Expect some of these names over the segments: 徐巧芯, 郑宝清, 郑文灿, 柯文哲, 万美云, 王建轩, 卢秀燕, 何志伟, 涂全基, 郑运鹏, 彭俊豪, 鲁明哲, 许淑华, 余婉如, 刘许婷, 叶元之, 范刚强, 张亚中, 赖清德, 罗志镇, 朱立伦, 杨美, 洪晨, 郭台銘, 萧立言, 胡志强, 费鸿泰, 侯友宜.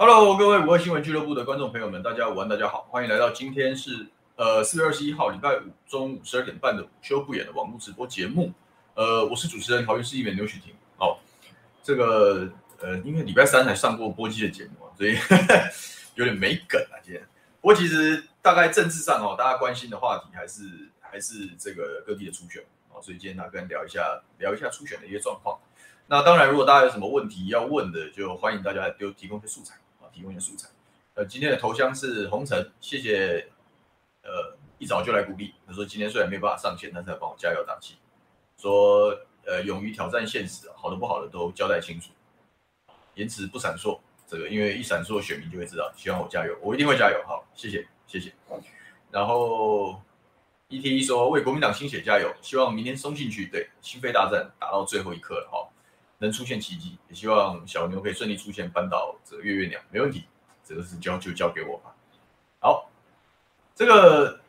Hello， 各位午后新闻俱乐部的观众朋友们，大家午安，大家好，欢迎来到今天是4月21号礼拜五中午12点半的午休不演的网络直播节目。我是主持人桃园市议员刘许婷。哦，这个因为礼拜三才上过波姬的节目，所以有点没梗啊今天。不过其实大概政治上哦，大家关心的话题还是这个各地的初选哦，所以今天来跟聊一下初选的一些状况。那当然，如果大家有什么问题要问的，就欢迎大家提供一些素材。今天的头像是洪晨，谢谢，一早就来鼓励。他说今天虽然没有办法上线，但是要帮我加油打气。说勇于挑战现实，好的不好的都交代清楚，言辞不闪烁。这个因为一闪烁，选民就会知道。希望我加油，我一定会加油。好，谢谢谢谢。然后 ET 说为国民党新血加油，希望明天松进去，对，新非大战打到最后一刻了，好。能出现奇迹，也希望小牛可以顺利出现扳倒这月月鸟，没问题，这个是就交给我吧。好，这个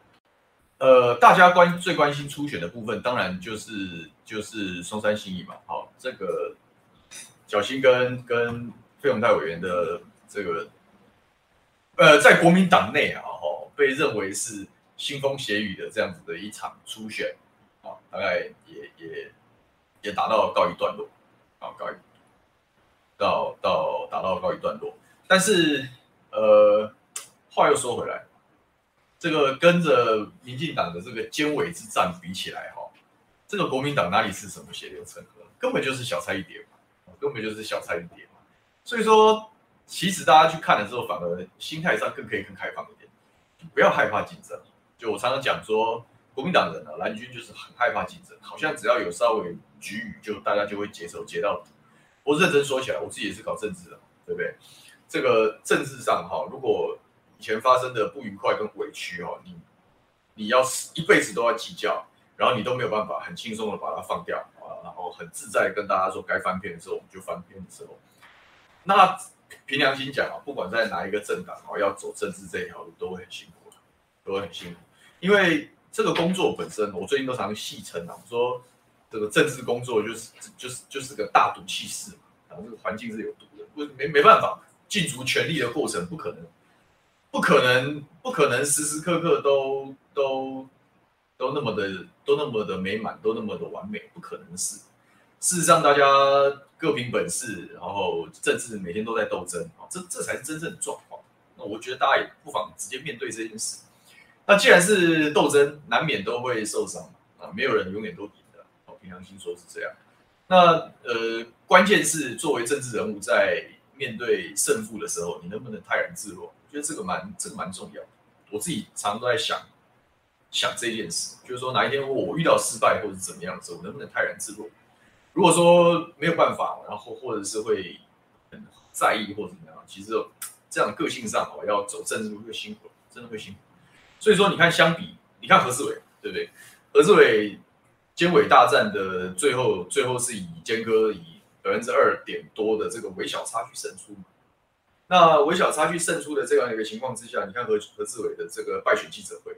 大家最关心初选的部分，当然就是松山信义嘛。好，这个小新跟费鸿泰委员的这个在国民党内啊，被认为是腥风血雨的这样子的一场初选啊，大概也达到告一段落。打到告一段落，但是话又说回来，这个跟着民进党的这个尖尾之战比起来，哈，这个国民党哪里是什么血流成河，根本就是小菜一碟嘛，所以说，其实大家去看了之后，反而心态上更可以更开放一点，不要害怕竞争。就我常常讲说，国民党人啊，蓝军就是很害怕竞争，好像只要有稍微局语，就大家就会接手接到底。我认真说起来，我自己也是搞政治的，对不对？这个政治上哈，如果以前发生的不愉快跟委屈哈，你要一辈子都要计较，然后你都没有办法很轻松的把它放掉啊，然后很自在地跟大家说该翻篇的时候我们就翻篇的时候，那凭良心讲啊，不管在哪一个政党啊，要走政治这一条路都会很辛苦，因为这个工作本身，我最近都常戏称啊，我说这个政治工作就是个大毒气室嘛，然后这个环境是有毒的，没办法，尽足全力的过程不可能时刻都那么的美满，都那么的完美，不可能的事。事实上，大家各凭本事，然后政治每天都在斗争，这才是真正的状况。那我觉得大家也不妨直接面对这件事。那既然是斗争，难免都会受伤啊，没有人永远都赢的。我凭良心说是这样。那关键是作为政治人物，在面对胜负的时候，你能不能泰然自若？我觉得这个蛮重要的。我自己常都在想这件事，就是说哪一天我遇到失败或者怎么样的时候，我能不能泰然自若？如果说没有办法，然后或者是会很在意或者怎么样，其实这样的个性上我要走政治路会辛苦，真的会辛苦。所以说，你看相比，你看何志伟，对不对？何志伟尖尾大战的最后是以尖哥以2%多的这个微小差距胜出嘛。那微小差距胜出的这样一个情况之下，你看何志伟的这个败选记者会，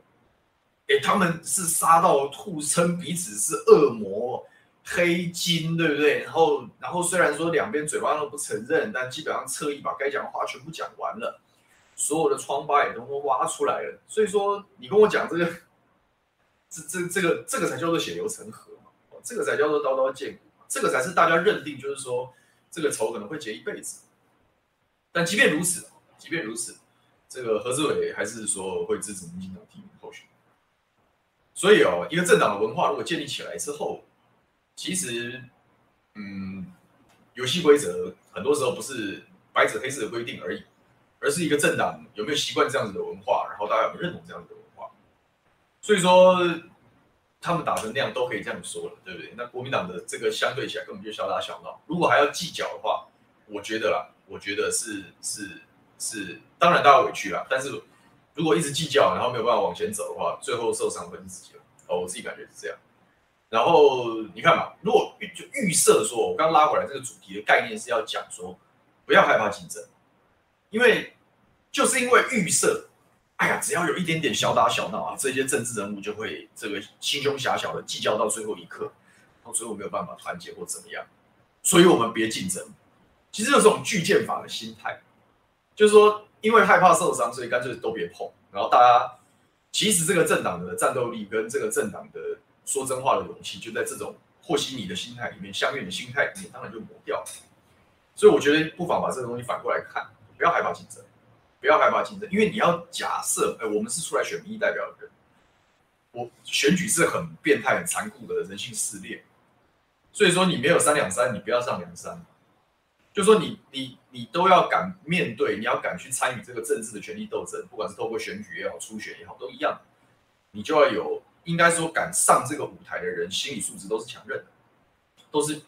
他们是杀到互称彼此是恶魔、黑金，对不对？然后虽然说两边嘴巴都不承认，但基本上侧翼把该讲的话全部讲完了。所有的疮疤也都挖出来了，所以说你跟我讲这个才叫做血流成河嘛，这个才叫做刀刀见骨，这个才是大家认定就是说这个仇可能会结一辈子。但即便如此，这个何志伟还是说会支持民进党提名候选人。所以哦，一个政党的文化如果建立起来之后，其实游戏规则很多时候不是白纸黑字的规定而已。而是一个政党有没有习惯这样子的文化，然后大家有没有认同这样子的文化，所以说他们打成那样都可以这样说了，对不对？那国民党的这个相对起来根本就小打小闹，如果还要计较的话，我觉得是，当然大家委屈啦，但是如果一直计较，然后没有办法往前走的话，最后受伤会是自己了。我自己感觉是这样。然后你看嘛，如果就预设说，我刚拉回来这个主题的概念是要讲说，不要害怕竞争。因为预设，哎呀，只要有一点点小打小闹啊，这些政治人物就会这个心胸狭小的计较到最后一刻，所以我没有办法团结或怎么样，所以我们别竞争。其实这种巨剑法的心态，就是说因为害怕受伤，所以干脆都别碰。然后大家其实这个政党的战斗力跟这个政党的说真话的勇气，就在这种和稀泥的心态里面、相怨的心态里面，当然就磨掉了。所以我觉得不妨把这个东西反过来看，不要害怕竞争，不要害怕竞争，因为你要假设，我们是出来选民意代表的人，我选举是很变态、很残酷的人性撕裂。所以说你没有三两三，你不要上梁山。就说你都要敢面对，你要敢去参与这个政治的权力斗争，不管是透过选举也好、初选也好，都一样。你就要有，应该说敢上这个舞台的人，心理素质都是强韧的，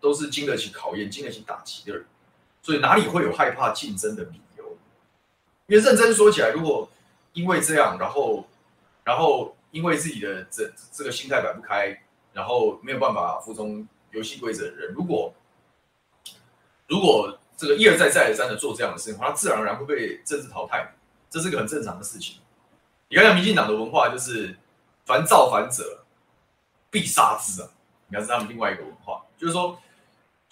都是经得起考验、经得起打击的人。所以哪里会有害怕竞争的理由？因为认真说起来，如果因为这样，然后因为自己的这个心态摆不开，然后没有办法服从游戏规则的人，如果这个一而再、再而三的做这样的事情，他自然而然会被政治淘汰，这是个很正常的事情。你看，民进党的文化就是“凡造反者，必杀之”啊，你看是他们另外一个文化，就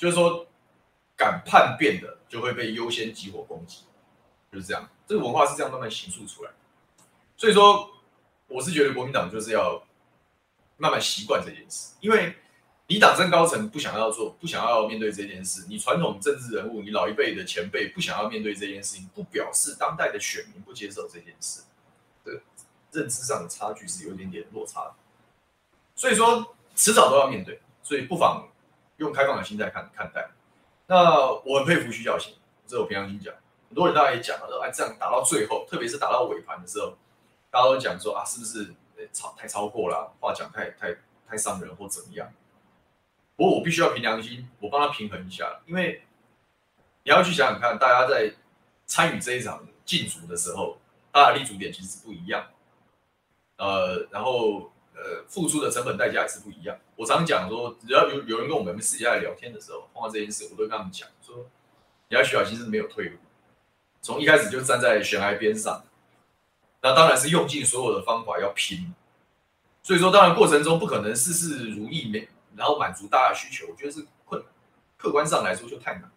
是说，敢叛变的就会被优先集火攻击，就是这样。这个文化是这样慢慢形塑出来的。所以说，我是觉得国民党就是要慢慢习惯这件事，因为你党政高层不想要面对这件事，你传统政治人物，你老一辈的前辈不想要面对这件事情，不表示当代的选民不接受这件事，认知上的差距是有一点点落差的，所以说迟早都要面对，所以不妨用开放的心态看待。那我很佩服徐巧芯，这我平常心讲，很多人大家也讲了，哎，这样打到最后，特别是打到尾盘的时候，大家都讲说啊，是不是太超过了，话讲太伤人或怎么样。不过我必须要凭良心，我帮他平衡一下，因为你要去想想看，大家在参与这一场竞逐的时候，大家的立足点其实不一样，然后付出的成本代价也是不一样。我常讲说，只要有人跟我们私底下聊天的时候碰到这件事，我都跟他们讲说，你要徐巧芯是没有退路，从一开始就站在悬崖边上，那当然是用尽所有的方法要拼，所以说当然过程中不可能事事如意，然后满足大家的需求，我觉得是困难，客观上来说就太难。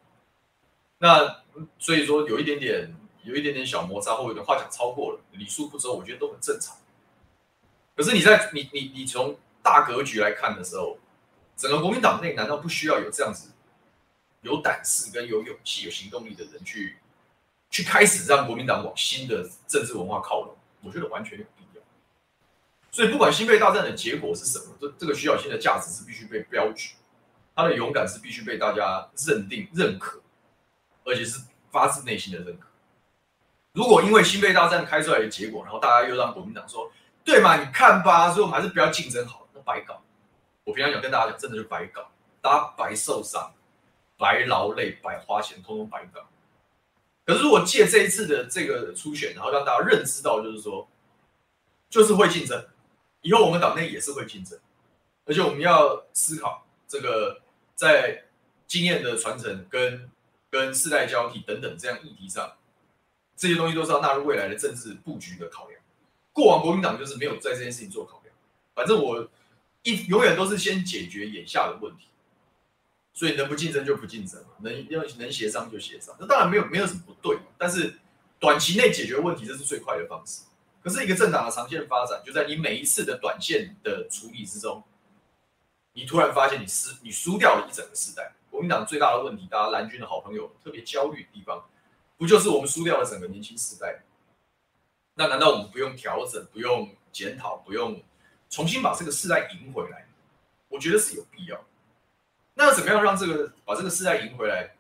那所以说有一点点小摩擦，或有点话讲超过了，礼数不周，我觉得都很正常。可是你从大格局来看的时候，整个国民党内难道不需要有这样子有胆识跟有勇气、有行动力的人去开始让国民党往新的政治文化靠拢？我觉得完全有必要。所以不管新北大战的结果是什么，这个徐巧芯的价值是必须被标举，他的勇敢是必须被大家认定、认可，而且是发自内心的认可。如果因为新北大战开出来的结果，然后大家又让国民党说，对嘛，你看吧，所以我们还是不要竞争好，那白搞。我平常想跟大家讲，真的就白搞，大家白受伤、白劳累、白花钱，通通白搞。可是如果借这一次的这个初选，然后让大家认知到，就是说，就是会竞争。以后我们党内也是会竞争，而且我们要思考这个在经验的传承跟世代交替等等这样议题上，这些东西都是要纳入未来的政治布局的考量。过往国民党就是没有在这件事情做考量，反正我永远都是先解决眼下的问题，所以能不竞争就不竞争，能协商就协商。那当然没有什么不对，但是短期内解决问题这是最快的方式。可是一个政党的长线发展，就在你每一次的短线的处理之中，你突然发现你输掉了一整个世代。国民党最大的问题，大家蓝军的好朋友特别焦虑的地方，不就是我们输掉了整个年轻世代？那难道我们不用调整、不用检讨、不用重新把这个世代赢回来？我觉得是有必要。那怎么样让把这个世代赢回来？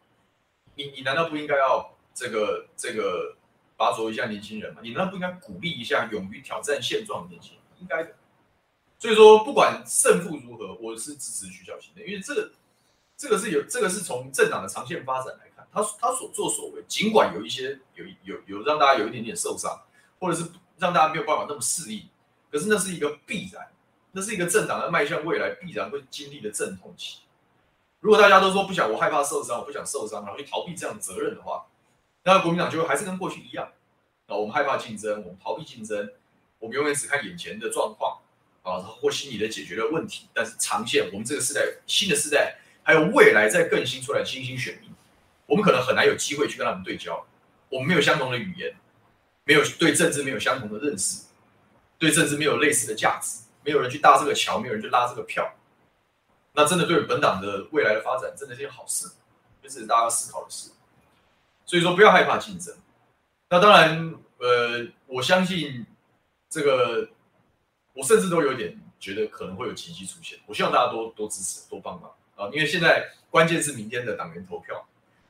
你难道不应该要这个？拔擢一下年轻人嘛，你难道不应该鼓励一下勇于挑战现状的年轻人？应该的。所以说，不管胜负如何，我是支持徐巧芯的，因为这个是从政党的长线发展来看，他所作所为，尽管有一些有让大家有一点点受伤，或者是让大家没有办法那么适应，可是那是一个必然，那是一个政党在迈向未来必然会经历的阵痛期。如果大家都说我害怕受伤，我不想受伤，然后去逃避这样的责任的话，那国民党就还是跟过去一样，我们害怕竞争，我们逃避竞争，我们永远只看眼前的状况，或心理的解决的问题。但是长线，我们这个世代、新的世代，还有未来再更新出来的新兴选民，我们可能很难有机会去跟他们对焦。我们没有相同的语言，没有对政治没有相同的认识，对政治没有类似的价值，没有人去搭这个桥，没有人去拉这个票，那真的对本党的未来的发展真的是一件好事，这是大家思考的事。所以说不要害怕竞争。那当然，我相信这个，我甚至都有点觉得可能会有奇迹出现。我希望大家多支持，多帮忙啊！因为现在关键是明天的党员投票。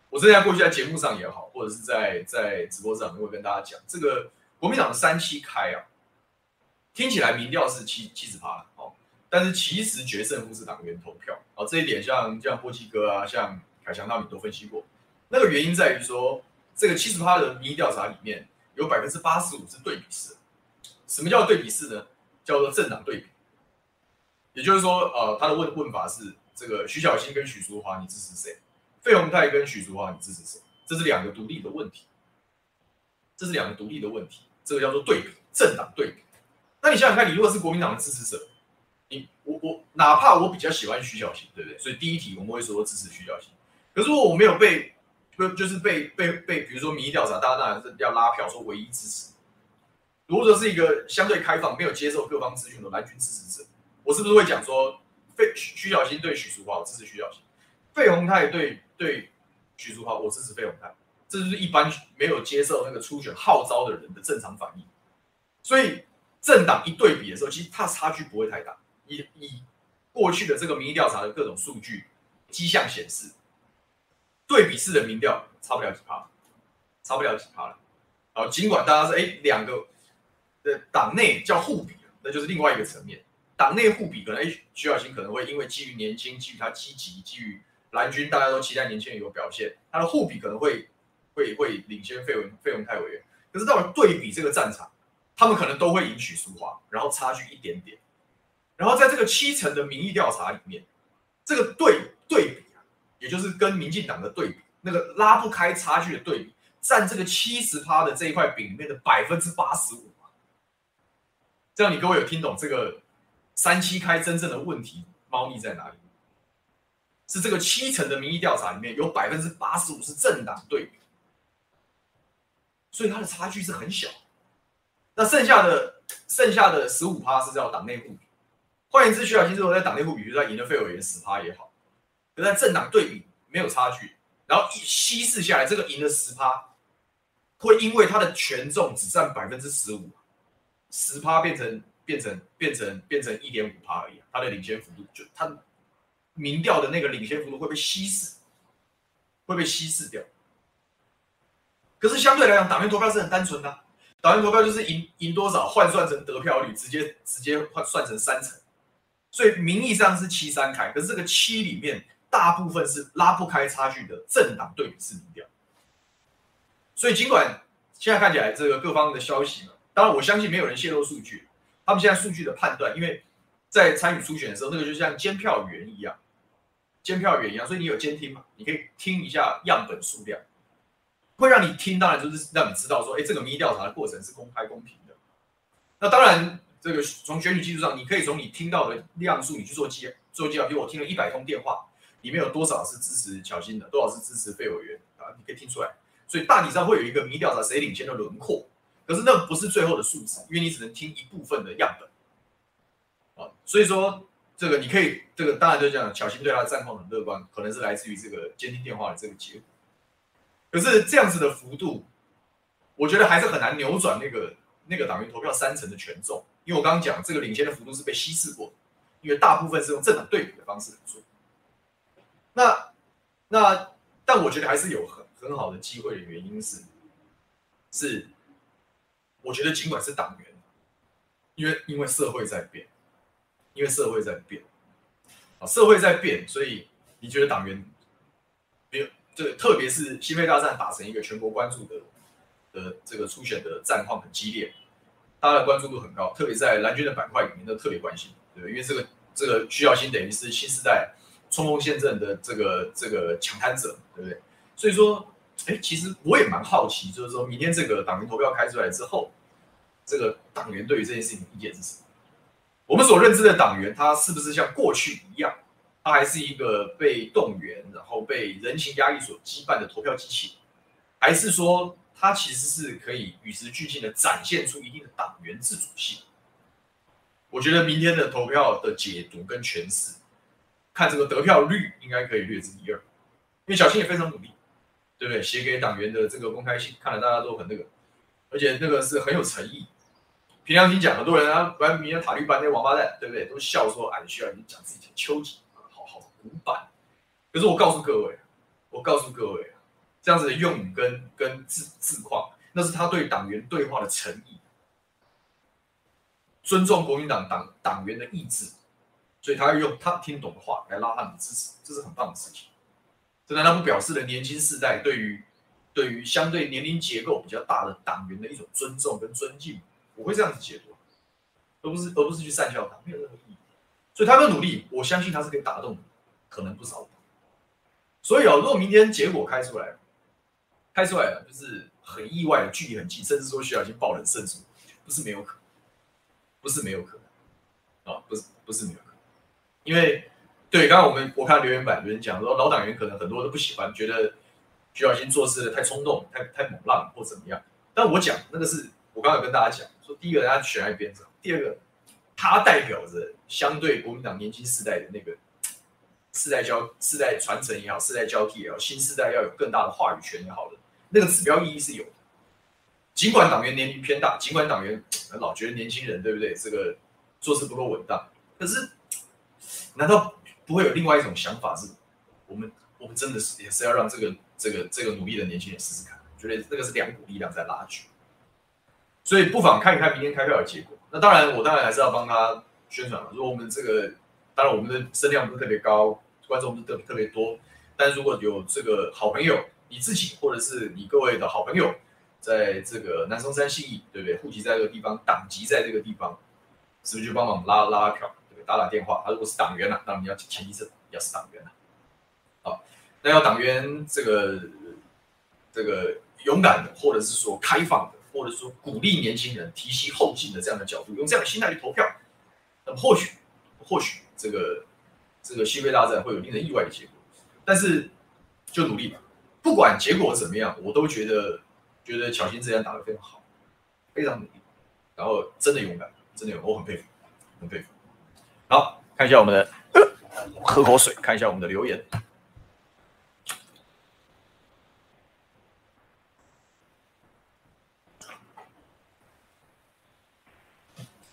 我之前过去在节目上也好，或者是在直播上也会跟大家讲，这个国民党的3-7开啊，听起来民调是70%，哦，但是其实决胜负是党员投票啊，这一点像波基哥啊，像凯翔他们都分析过。那个原因在于说，这个70%的民意调查里面有85%是对比式。什么叫对比式呢？叫做政党对比。也就是说，他的问法是这个徐巧芯跟许淑华，你支持谁？费鸿泰跟许淑华，你支持谁？这是两个独立的问题。这个叫做对比，政党对比。那你想想看，你如果是国民党的支持者，我哪怕我比较喜欢徐巧芯，对不对？所以第一题我们会说支持徐巧芯。可是如果我没有被比如说民意调查，大家当然是要拉票说唯一支持。如果是一个相对开放、没有接受各方资讯的蓝军支持者，我是不是会讲说，徐巧芯对许淑华，我支持徐巧芯；费鸿泰对许淑华，我支持费鸿泰。这就是一般没有接受那个初选号召的人的正常反应。所以政党一对比的时候，其实它差距不会太大。以过去的这个民意调查的各种数据迹象显示，对比式的民调差不了几趴了。好，尽管大家是两个的党内叫互比，那就是另外一个层面。党内互比可能徐巧芯可能会因为基于年轻，基于他积极，基于蓝军大家都期待年轻人有表现，他的互比可能会领先费鸿泰委员。可是到了对比这个战场，他们可能都会赢许淑华，然后差距一点点。然后在这个7成的民意调查里面，这个对比。也就是跟民进党的对比，那个拉不开差距的对比，占这个 70% 的这一块饼里面的 85%。这样你各位有听懂这个3-7开真正的问题猫腻在哪里？是这个7成的民意调查里面有 85% 是政党对比，所以它的差距是很小。那剩下的 15% 是叫党内互比。换言之，徐巧芯如果在党内互比，就算赢了费委员 10% 也好，可在政党对比没有差距，然后稀释下来，这个赢了 10%， 会因为他的权重只占 15%， 10% 变成 1.5% 而已，他的领先幅度就他民调的那个领先幅度会被稀释掉。可是相对来讲，党员投票是很单纯的啊，党员投票就是赢多少换算成得票率，直接换算成3成，所以名义上是7-3开，可是这个7里面。大部分是拉不开差距的政党对比式民调，所以尽管现在看起来这个各方的消息嘛，当然我相信没有人泄露数据，他们现在数据的判断，因为在参与初选的时候，那个就像监票员一样，所以你有监听嘛，你可以听一下样本数量，会让你听，当然就是让你知道说，这个民意调查的过程是公开公平的。那当然，这个从选举技术上，你可以从你听到的量数，你去做记号，比如我听了100通电话。里面有多少是支持巧芯的，多少是支持费委员啊？你可以听出来，所以大体上会有一个民调查谁领先的轮廓，可是那不是最后的数字，因为你只能听一部分的样本啊。所以说这个你可以，这个当然就讲巧芯对他的战况很乐观，可能是来自于这个监听电话的这个结果。可是这样子的幅度，我觉得还是很难扭转那个党员投票3成的权重，因为我刚刚讲这个领先的幅度是被稀释过的，因为大部分是用政党对比的方式来做。但我觉得还是有很好的机会的原因是我觉得尽管是党员，因为社会在变，所以你觉得党员，特别是新北大战打成一个全国关注的这个初选的战况很激烈，大家的关注度很高，特别在蓝军的板块里面都特别关心，对不对？因为这个徐巧芯等于是新时代。冲锋陷阵的这个抢滩者，对不对？所以说，其实我也蛮好奇，就是说明天这个党员投票开出来之后，这个党员对于这件事情的意见是什么？我们所认知的党员，他是不是像过去一样，他还是一个被动员，然后被人情压力所羁绊的投票机器？还是说它其实是可以与时俱进的展现出一定的党员自主性。我觉得明天的投票的解读跟诠释，看这个得票率应该可以略知一二，因为小新也非常努力，对不对？写给党员的这个公开信，看了大家都很那个，而且那个是很有诚意。凭良心讲，很多人啊，把明天塔利班那王八蛋，对不对？都笑说俺需要你讲自己很秋瑾，好古板。可是我告诉各位，这样子的用语跟字框，那是他对党员对话的诚意，尊重国民党党员的意志，所以他要用他听懂的话来拉他们支持，这是很棒的事情。这难道不表示了年轻世代对于相对年龄结构比较大的党员的一种尊重跟尊敬？我会这样子解读，而不是去善笑他，没有任何意义。所以他的努力，我相信他是可以打动可能不少的。所以哦，如果明天结果开出来了，就是很意外的，距离很近，甚至说徐小新爆冷胜出，不是没有可能，不是没有可能，因为对，刚刚我看留言板有人讲说，老党员可能很多都不喜欢，觉得徐小新做事太冲动、太猛浪或怎么样。但我讲那个是我刚才跟大家讲说，第一个他选在边上，第二个他代表着相对国民党年轻世代的那个。世代传承也好，世代交替也好，新世代要有更大的话语权也好的，那个指标意义是有的。尽管党员年龄偏大，尽管党员老觉得年轻人对不对，这个做事不够稳当，可是难道不会有另外一种想法是，我们真的是也是要让这个努力的年轻人试试看？我觉得那个是两股力量在拉锯，所以不妨看一看明天开票的结果。那当然，我当然还是要帮他宣传嘛。如果我们这个，当然我们的声量不是特别高。观众不是特别多，但如果有这个好朋友，你自己或者是你各位的好朋友，在这个南松山信义，对不对？户籍在这个地方，党籍在这个地方，是不是就帮忙拉票，对不对？打电话，他如果是党员了，当然要前提是要是党员了。好，那要党员这个勇敢的，或者是说开放的，或者说鼓励年轻人、提携后进的这样的角度，用这样的心态去投票，那么或许这个西非大战会有令人意外的结果，但是就努力吧，不管结果怎么样，我都觉得巧芯这样打得非常好，非常努力，然后真的勇敢，我很佩服，好，看一下我们的喝口水，看一下我们的留言。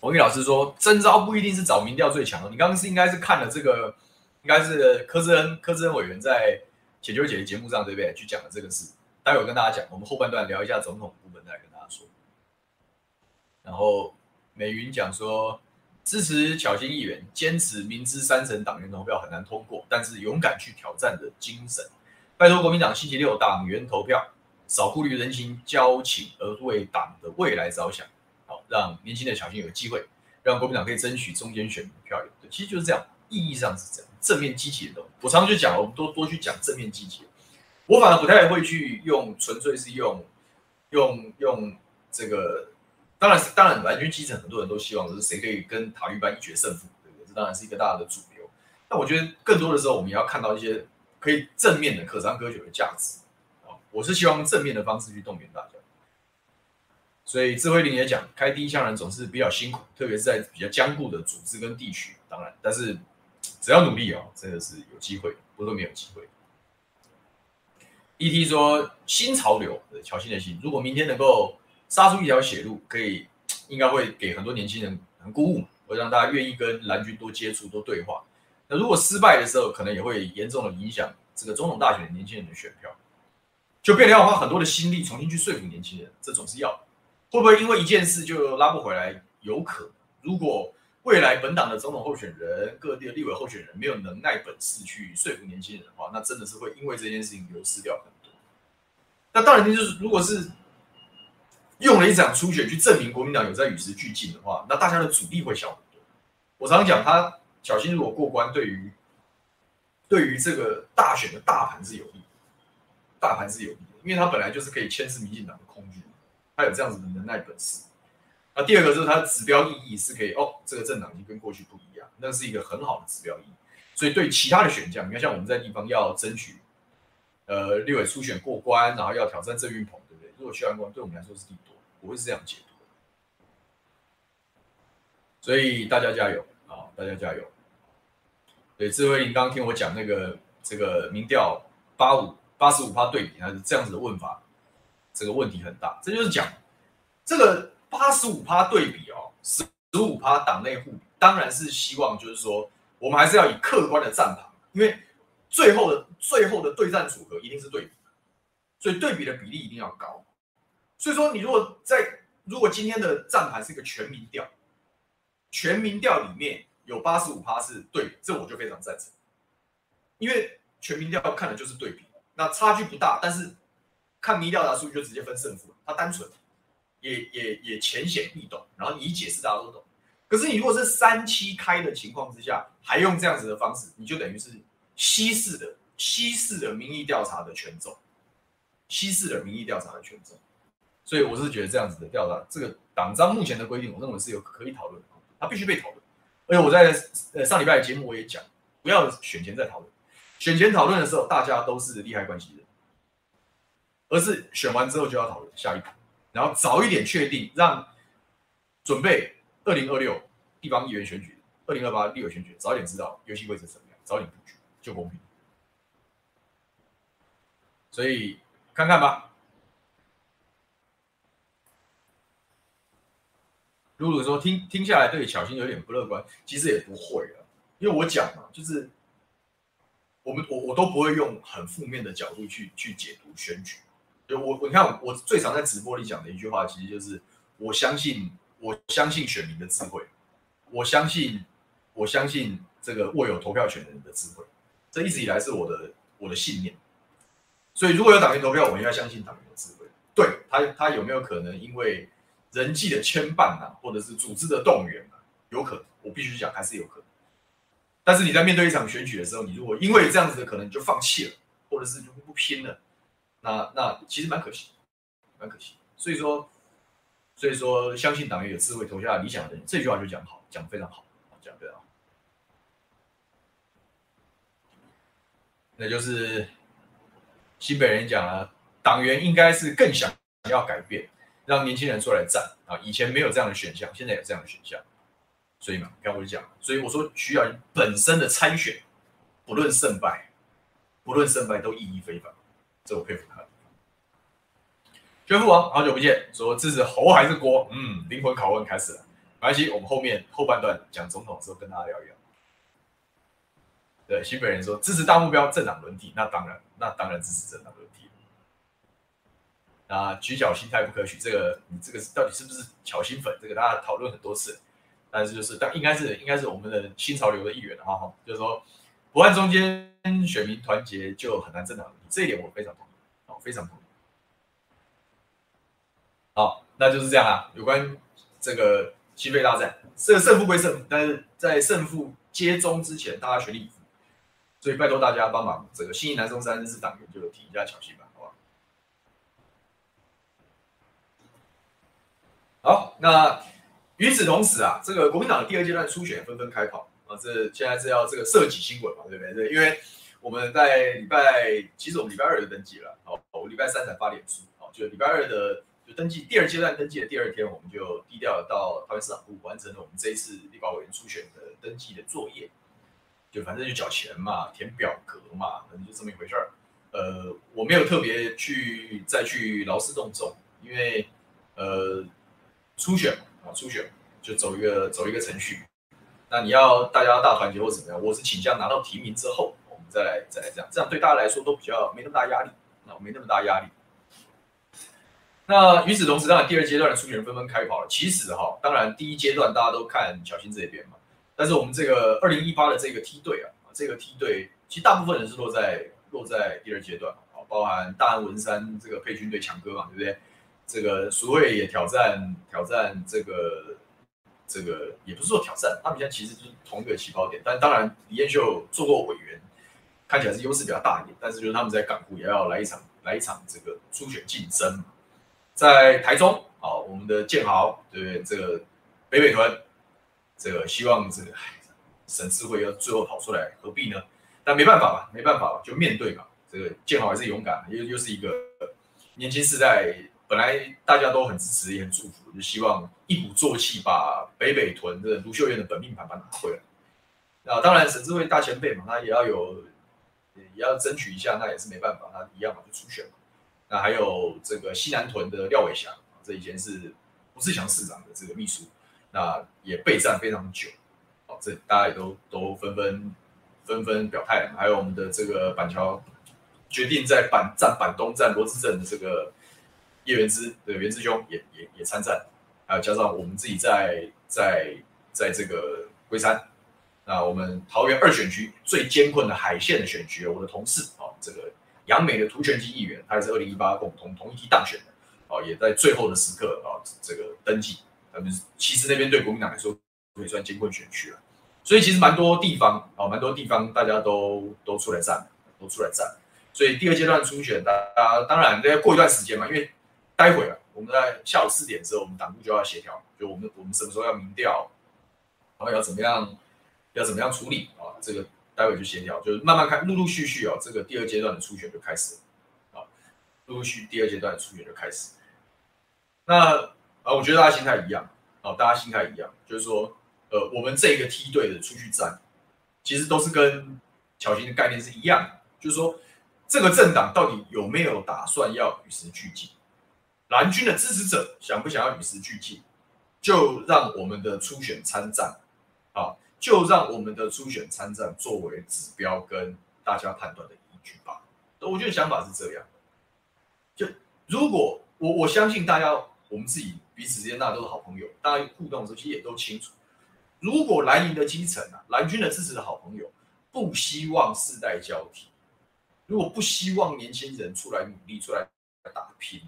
文玉老师说，征召不一定是找民调最强的，你刚刚是应该是看了这个。应该是柯志恩委员在解救姐的节目上，对不对？去讲的这个事，待会我跟大家讲。我们后半段聊一下总统部分，再跟大家说。然后美云讲说，支持巧芯议员，坚持明知30%党员投票很难通过，但是勇敢去挑战的精神。拜托国民党星期六党员投票，少顾虑人情交情，而为党的未来着想，好让年轻的巧芯有机会，让国民党可以争取中间选民票源。对，其实就是这样。意义上是这样，正面积极的东西。我常就讲，我们多去讲正面积极。我反而不太会去用，纯粹是用这个。当然，蓝军基层很多人都希望就是谁可以跟塔利班一决胜负，对不对？这当然是一个大的主流。但我觉得更多的时候，我们也要看到一些可以正面的、可长可久的价值。我是希望正面的方式去动员大家。所以智慧林也讲，开第一枪人总是比较辛苦，特别是在比较坚固的组织跟地区。当然，但是。只要努力哦，真的是有机会，不是没有机会。ET 说新潮流，巧芯的心，如果明天能够杀出一条血路，可以应该会给很多年轻人很鼓舞，会让大家愿意跟蓝军多接触、多对话。那如果失败的时候，可能也会严重的影响这个总统大选的年轻人的选票，就变得要花很多的心力重新去说服年轻人，这总是要的。会不会因为一件事就拉不回来？有可能。如果未来本党的总统候选人、各地的立委候选人没有能耐本事去说服年轻人的话，那真的是会因为这件事情流失掉很多。那当然，就是如果是用了一场初选去证明国民党有在与时俱进的话，那大家的阻力会小很多。我常讲，他巧芯如果过关，对于这个大选的大盘是有利的，因为他本来就是可以牵制民进党的空军，他有这样子的能耐本事。那第二个就是它的指标意义是可以哦，这个政党已经跟过去不一样，那是一个很好的指标意义。所以对其他的选项，你看像我们在地方要争取，立委初选过关，然后要挑战郑运鹏，对不对？多的去安官对我们来说是利多，我会是这样解读的。所以大家加油啊，大家加油！对，智慧林刚刚听我讲那个这个民调85%对比，他是这样子的问法，这个问题很大。这就是讲这个85%对比哦，15%党内互比，当然是希望就是说我们还是要以客观的战法，因为最后的对战组合一定是对比。所以对比的比例一定要高，所以说你如果今天的战盘是一个全民调里面有85%是对比，这我就非常赞成，因为全民调看的就是对比，那差距不大，但是看民调的数据就直接分胜负，它单纯也浅显易懂，然后你一解释大家都懂。可是你如果是3-7开的情况之下，还用这样子的方式，你就等于是西式的民意调查的权重。所以我是觉得这样子的调查，这个党章目前的规定，我认为是有可以讨论的，它必须被讨论。而且我在上礼拜的节目我也讲，不要选前再讨论，选前讨论的时候大家都是利害关系人，而是选完之后就要讨论下一步，然后早一点确定，让准备2026地方议员选举、2028立委选举早一点知道游戏规则怎么样，早一点布局就公平。所以。看看吧，露露说听下来对巧芯有点不乐观，其实也不会了，因为我讲嘛，就是我都不会用很负面的角度去解读选举。我你看我最常在直播里讲的一句话，其实就是我相信选民的智慧，我相信这个握有投票权的人的智慧，这一直以来是我的信念。所以，如果有党员投票，我们要相信党员的智慧。对他有没有可能因为人际的牵绊啊，或者是组织的动员啊，有可能。我必须讲，还是有可能。但是你在面对一场选举的时候，你如果因为这样子的可能你就放弃了，或者是就不拼了，那其实蛮可惜，蛮可惜。所以说，相信党员有智慧，投下理想的人，这句话就讲好，讲非常好，讲非常好。那就是。新北人讲啊，党员应该是更想要改变，让年轻人出来站啊！以前没有这样的选项，现在有这样的选项，所以嘛，刚我就讲，所以我说徐巧芯本身的参选，不论胜败都意义非凡，这我佩服他。宣父王，好久不见，说支持侯还是郭？灵魂拷问开始了。没关系，我们后半段讲总统的时候跟大家聊一聊。对，新北人说支持大目标政党轮替，那当然支持政党轮替。那举巧芯态不可取，你这个到底是不是巧芯粉？这个大家讨论很多次，但是就是应该是我们的新潮流的一员啊哈，就是说不按中间选民团结就很难政党轮替，这一点我非常同意，非常同意。好，那就是这样啊，有关这个西北大战，这个胜负归胜负，但是在胜负接中之前，大家全力以赴。所以拜托大家帮忙，这个新义南松山是党员就提一下巧芯吧，好吧？好，那与此同时啊，这个国民党的第二阶段初选纷纷开跑啊，这现在是要这个涉及新闻嘛，对不对？因为我们在其实我们礼拜二就登记了，哦，我礼拜三才发脸书，哦，就礼拜二的就登记第二阶段登记的第二天，我们就低调到桃园市党部完成了我们这一次立法委员初选的登记的作业。就反正就缴钱嘛，填表格嘛，反正就这么一回事儿。我没有特别再去劳师动众，因为初选就走一个程序。那你要大家大团结或怎么样，我是倾向拿到提名之后，我们再来这样，这样对大家来说都比较没那么大压力。那与此同时，当然第二阶段的初选纷纷开跑了。其实哈，当然第一阶段大家都看巧芯这边嘛。但是我们这个2018的这个梯队啊，这个梯队其实大部分人是落在第二阶段，包含大安文山这个配军队强哥嘛，对不对？这个苏慧也挑战这个也不是说挑战，他们现在其实就是同一个起跑点。但当然李彦秀做过委员，看起来是优势比较大一点，但是就是他们在港湖也要来一场这个初选竞争。在台中啊，我们的建豪，对不对？这个北屯。这个希望这个省市会要最后跑出来，何必呢？但没办法吧，就面对吧。这个建豪还是勇敢，又是一个年轻世代本来大家都很支持，也很祝福，就希望一鼓作气把北屯的卢秀燕的本命盘拿回来。那当然，沈智慧大前辈嘛，他也要争取一下，那也是没办法，他一样嘛就初选嘛。那还有这个西南屯的廖伟翔，这以前是胡志强市长的这个秘书，那也备战非常久，这大家也都纷纷表态，还有我们的这个板桥决定在板东站罗志镇的这个叶元之的元之兄也参战，还有加上我们自己在这个龟山，那我们桃园二选区最艰困的海线的选区，我的同事这个杨美的涂全基议员，他也是2018同一期当选的，也在最后的时刻这个登记，其实那边对国民党来说可以算艰困选区了，所以其实蛮多地方大家都出来站，所以第二阶段初选，当然要过一段时间嘛，因为待会我们在下午4点之后，我们党部就要协调，就我们什么时候要民调，然后要怎么样处理这个待会就协调，就是慢慢看，陆续这个第二阶段的初选就开始了那我觉得大家心态一样，就是说我们这个梯队的出去站，其实都是跟巧芯的概念是一样的，就是说这个政党到底有没有打算要与时俱进，蓝军的支持者想不想要与时俱进，就让我们的初选参战作为指标跟大家判断的依据吧。我觉得想法是这样，就如果 我相信大家，我们自己彼此之间大家都是好朋友，大家互动的时候其实也都清楚。如果蓝营的基层蓝军的支持的好朋友不希望世代交替，如果不希望年轻人出来努力出来打拼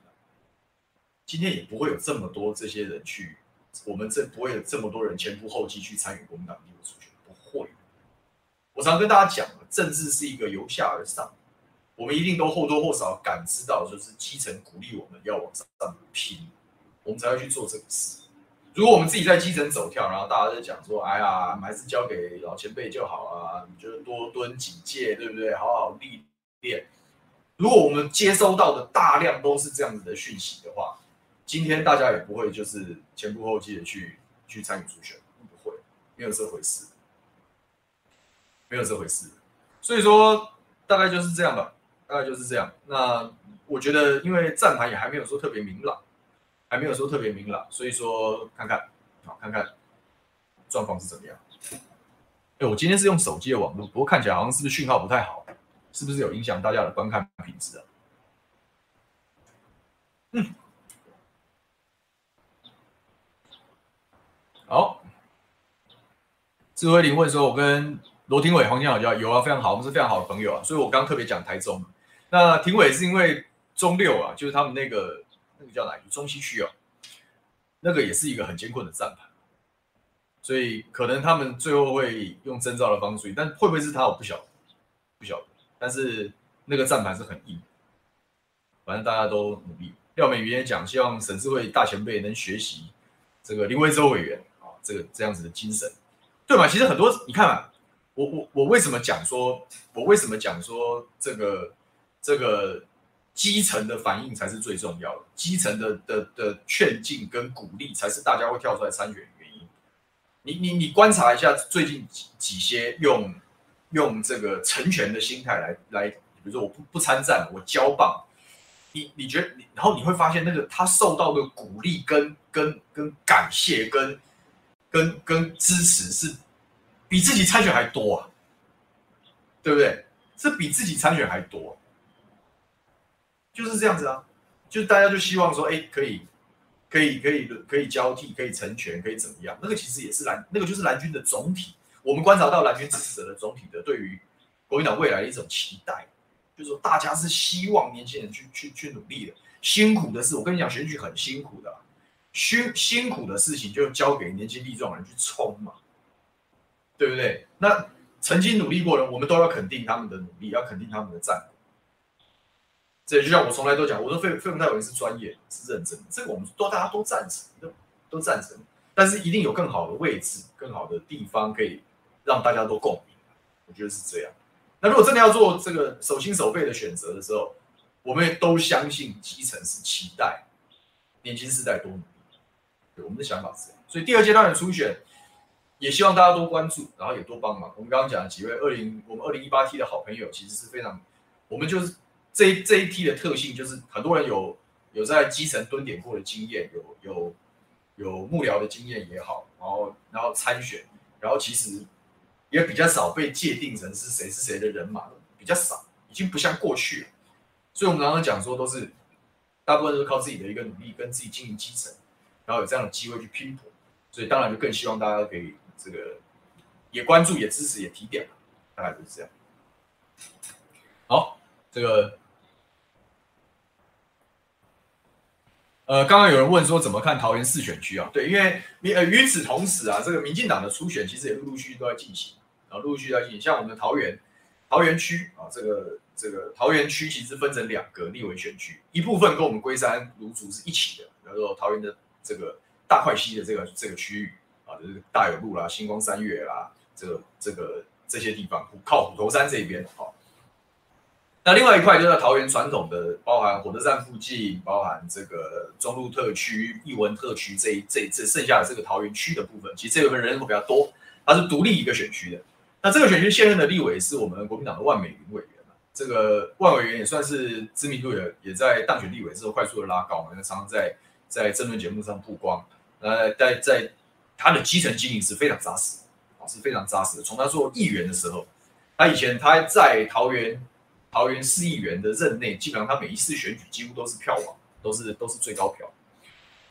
今天也不会有这么多这些人去，我们这不会有这么多人前赴后继去参与国民党内部初选，不会。我常跟大家讲，政治是一个由下而上，我们一定都或多或少感知到，就是基层鼓励我们要往上拼，我们才会去做这个事。如果我们自己在基层走跳，然后大家就讲说，哎呀，还是交给老前辈就好啊，你就多蹲几届，对不对？好好历练。如果我们接收到的大量都是这样子的讯息的话，今天大家也不会就是前赴后继的去参与初选，不会，没有这回事。所以说，大概就是这样。那我觉得，因为战盘也还没有说特别明朗。所以说看看状况是怎么样。我今天是用手机的网络，不过看起来好像是不是讯号不太好，是不是有影响大家的观看品质啊？好，智慧林问说，我跟罗廷伟、黄金老交有啊，非常好，我们是非常好的朋友啊，所以我刚特别讲台中。那廷伟是因为中六啊，就是他们那个叫哪一区？中西区那个也是一个很艰困的战盘，所以可能他们最后会用征召的方式，但会不会是他我不晓得。但是那个战盘是很硬，反正大家都努力。廖美云也讲，希望沈智慧大前辈能学习这个林为洲委员这个这样子的精神，对嘛？其实很多你看嘛，我为什么讲说这个。基层的反应才是最重要的，基层的劝进跟鼓励才是大家会跳出来参选的原因。你观察一下最近几些用这个成全的心态来，比如说我不参战，我交棒，你觉得，然后你会发现那个他受到的鼓励跟感谢跟支持是比自己参选还多啊，对不对？是比自己参选还多啊。就是这样子啊，就是大家就希望说，可以交替，可以成全，可以怎么样？那个其实也是那个就是蓝军的总体，我们观察到蓝军支持者的总体的对于国民党未来的一种期待，就是说大家是希望年轻人去努力的。辛苦的是，我跟你讲，选举很辛苦的，辛苦的事情就交给年轻力壮的人去冲嘛，对不对？那曾经努力过的人，我们都要肯定他们的努力，要肯定他们的战果。这就像我从来都讲，我说费鸿泰委员是专业，是认真的，这个我们大家都赞成，但是一定有更好的位置、更好的地方可以让大家都共鸣，我觉得是这样。那如果真的要做这个手心手背的选择的时候，我们也都相信基层是期待年轻世代多努力。对，我们的想法是这样。所以第二阶段的初选，也希望大家多关注，然后也多帮忙。我们刚刚讲的几位我们2018T 的好朋友，其实是非常，我们就是这一梯的特性，就是很多人有在基层蹲点过的经验，有幕僚的经验也好，然后参选，然后其实也比较少被界定成是谁的人马，比较少，已经不像过去了。所以我们常常讲说，都是大部分都是靠自己的一个努力，跟自己经营基层，然后有这样的机会去拼搏。所以当然就更希望大家可以这个也关注、也支持、也提点，大概就是这样。好，这个。刚刚有人问说怎么看桃园4选区啊？对，因为与此同时啊，这个民进党的初选其实也陆续都在进行，然后陆续在进行。像我们的桃园区啊，这个桃园区其实分成2个立委选区，一部分跟我们龟山芦竹是一起的，然后桃园的这个大块溪的这个区域啊，就是大有路啦、星光三月啦，这个这些地方靠虎头山这边啊。那另外一块就是桃园传统的，包含火车站附近，包含这个中路特区、艺文特区这剩下的这个桃园区的部分，其实这部分人口比较多，它是独立一个选区的。那这个选区现任的立委是我们国民党的万美云委员，这个万委员也算是知名度也在当选立委之后快速的拉高，常常在政论节目上曝光。在他的基层经营是非常扎实，是非常扎实的。从他做议员的时候，他以前他在桃园市议员的任内，基本上他每一次选举几乎都是票王，都是最高票。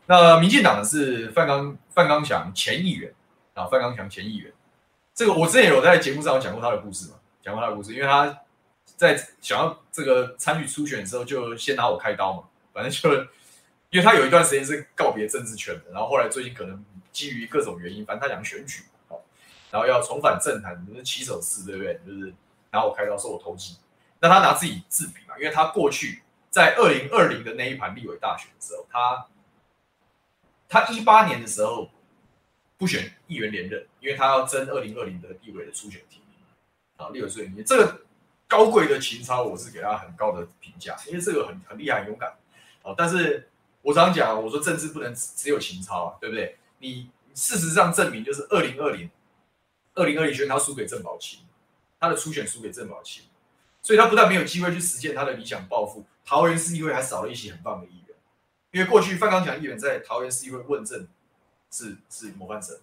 那民进党是范刚强前议员啊，范刚强前议员，这个我之前有在节目上有讲过他的故事嘛，因为他在想要这个参与初选的时候，就先拿我开刀嘛，反正就因为他有一段时间是告别政治圈的，然后后来最近可能基于各种原因，反正他想选举，然后要重返政坛，就是起手式，对不对？就是拿我开刀，说我投机。那他拿自己自比嘛，因为他过去在2020的那一盘立委大选的时候，他18年的时候不选议员连任，因为他要争2020的立委的初选提名啊，立委初选提名这个高贵的情操，我是给他很高的评价，因为这个很厉害、很勇敢啊。但是我常讲，我说政治不能只有情操啊，对不对？你事实上证明就是2020选他输给郑宝清，他的初选输给郑宝清。所以他不但没有机会去实现他的理想抱负，桃园市议会还少了一席很棒的议员，因为过去范刚强议员在桃园市议会问政是模范生，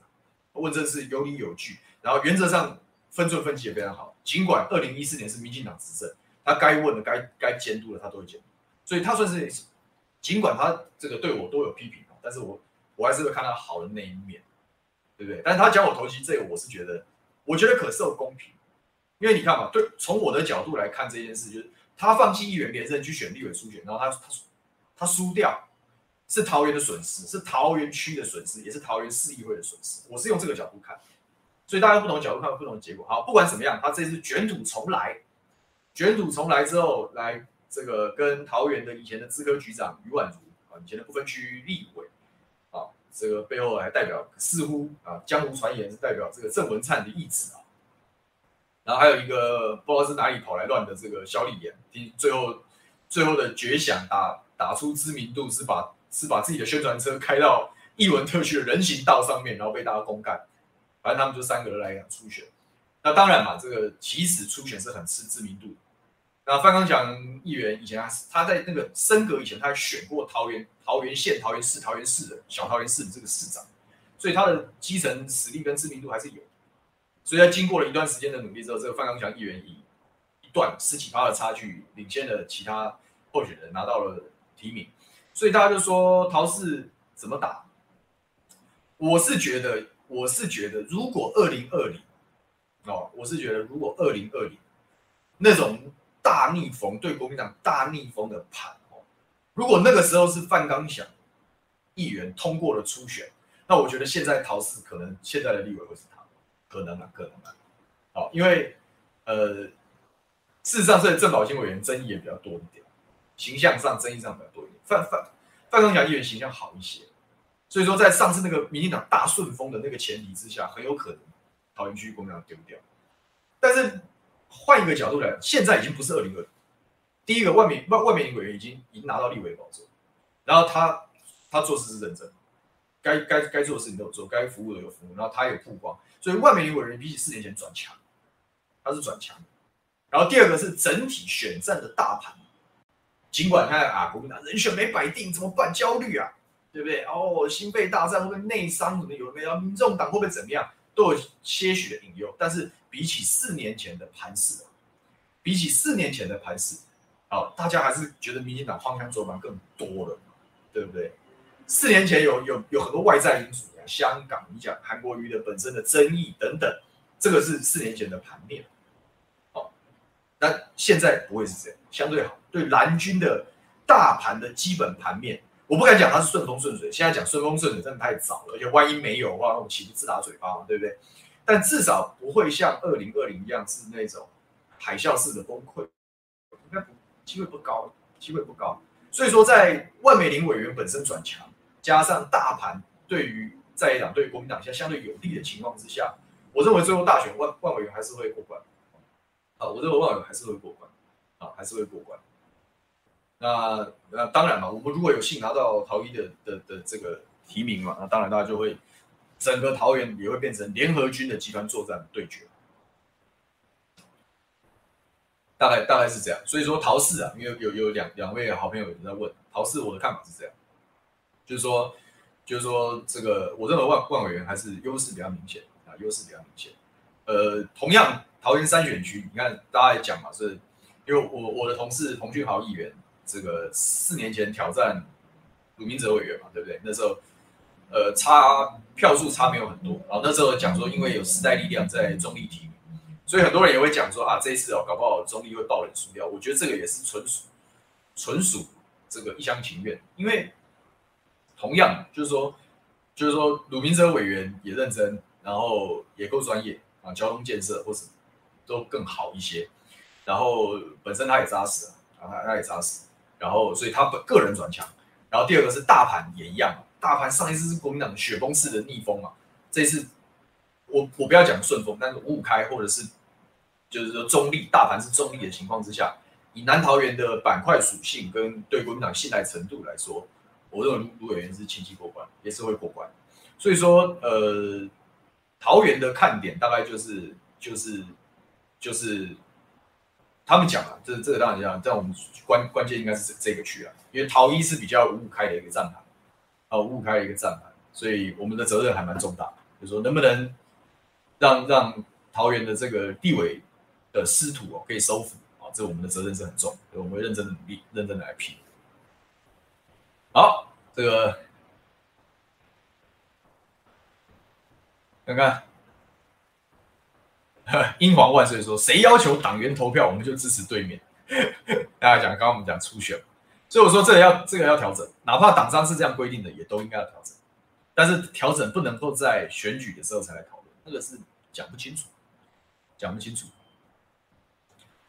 问政是有理有据，然后原则上分寸分歧也非常好。尽管2014年是民进党执政，他该问的、该监督的他都会监督，所以他算是尽管他这个对我都有批评，但是我还是会看他好的那一面，对不对？但是他讲我投机这个，我觉得可受公平。因为你看嘛，对，从我的角度来看这件事，就是他放弃议员连任去选立委初选，然后他输掉，是桃园的损失，是桃园区的损失，也是桃园市议会的损失。我是用这个角度看，所以大家不同角度看不同的结果。好，不管怎么样，他这次卷土重来之后，来这个跟桃园的以前的资科局长余婉如啊，以前的不分区立委啊，这个背后还代表似乎啊，江湖传言是代表这个郑文灿的意志啊。然后还有一个不知道是哪里跑来乱的这个萧立言，最后的绝响打出知名度是把自己的宣传车开到艺文特区的人行道上面，然后被大家公干。反正他们就3个人来讲初选。那当然嘛，这个其实初选是很吃知名度的。那范刚强议员以前他在那个升格以前，他还选过桃园县、桃园市的小桃园市的这个市长，所以他的基层实力跟知名度还是有。所以在经过了一段时间的努力之后，这个范刚强议员以一段17%的差距领先了其他候选人，拿到了提名。所以大家就说桃市怎么打？我是觉得，如果2020，那种大逆风对国民党大逆风的盘，如果那个时候是范刚强议员通过了初选，那我觉得现在桃市可能现在的立委会是他。可能啊，好，因为事实上是郑宝清委员争议也比较多一点，形象上争议上比较多一点，范刚强议员形象好一些，所以说在上次那个民进党大顺风的那个前提之下，很有可能桃园区国民党丢掉。但是换一个角度来讲，现在已经不是2020，第一个万美玲委员已经拿到立委保证，然后他他做事是认真，该做的事情都有做，该服务的有服务，然后他有曝光，所以万美女委员比起4年前转强，他是转强。然后第二个是整体选战的大盘，尽管他国民党人选没摆定怎么办，焦虑啊，对不对？哦，新北大战会不会内伤什么有没有？民众党会不会怎么样？都有些许的隐忧，但是比起4年前的盘势，大家还是觉得民进党方向走板更多了，对不对？4年前有很多外在因素，香港，你讲韩国瑜的本身的争议等等，这个是4年前的盘面。好，那现在不会是这样，相对好。对蓝军的大盘的基本盘面，我不敢讲它是顺风顺水，现在讲顺风顺水真的太早了，而且万一没有的话，我们岂不自打嘴巴，对不对？但至少不会像2020一样是那种海啸式的崩溃，应该机会不高。所以说，在万美玲委员本身转强，加上大盘对于在野党、对于国民党相对有利的情况之下，我认为最后大选万委员还是会过关。我认为万委员还是会过关，还是会过关。那当然嘛，我们如果有幸拿到桃一的这个提名嘛，那当然大家就会整个桃园也会变成联合军的集团作战对决，大概是这样。所以说桃四啊，因为有两位好朋友有人在问桃四，我的看法是这样，就是说这个我认为万委员还是优势比较明显啊，优势比较明显。同样桃园3选区，你看大家也讲嘛，是因为我的同事彭俊豪议员。这个4年前挑战鲁明哲委员嘛，对不对？那时候，票数差没有很多，然后那时候讲说，因为有时代力量在中立提名，所以很多人也会讲说啊，这一次搞不好中立会爆冷输掉。我觉得这个也是纯属这个一厢情愿，因为同样就是说鲁明哲委员也认真，然后也够专业啊，交通建设或是都更好一些，然后本身他也扎实啊，他也扎实。然后，所以他个人转强。然后第二个是大盘也一样，大盘上一次是国民党的雪崩式的逆风嘛，这次我不要讲顺风，但是五五开或者是就是说中立，大盘是中立的情况之下，以南桃园的板块属性跟对国民党信赖程度来说，我认为卢委员是清晰过关，也是会过关。所以说，桃园的看点大概就是。他们讲了，这个当然讲，但我们关键应该是这个区啊，因为桃一是比较五五开的一个战盘，所以我们的责任还蛮重大，就是说能不能让桃园的这个地委的师徒可以收服啊，这我们的责任是很重，我们会认真的努力，认真的来拼。好，这个看看。英皇万岁说：“谁要求党员投票，我们就支持对面。”大家讲，刚刚我们讲初选，所以我说这个要调整，哪怕党章是这样规定的，也都应该要调整。但是调整不能够在选举的时候才来讨论，那个是讲不清楚。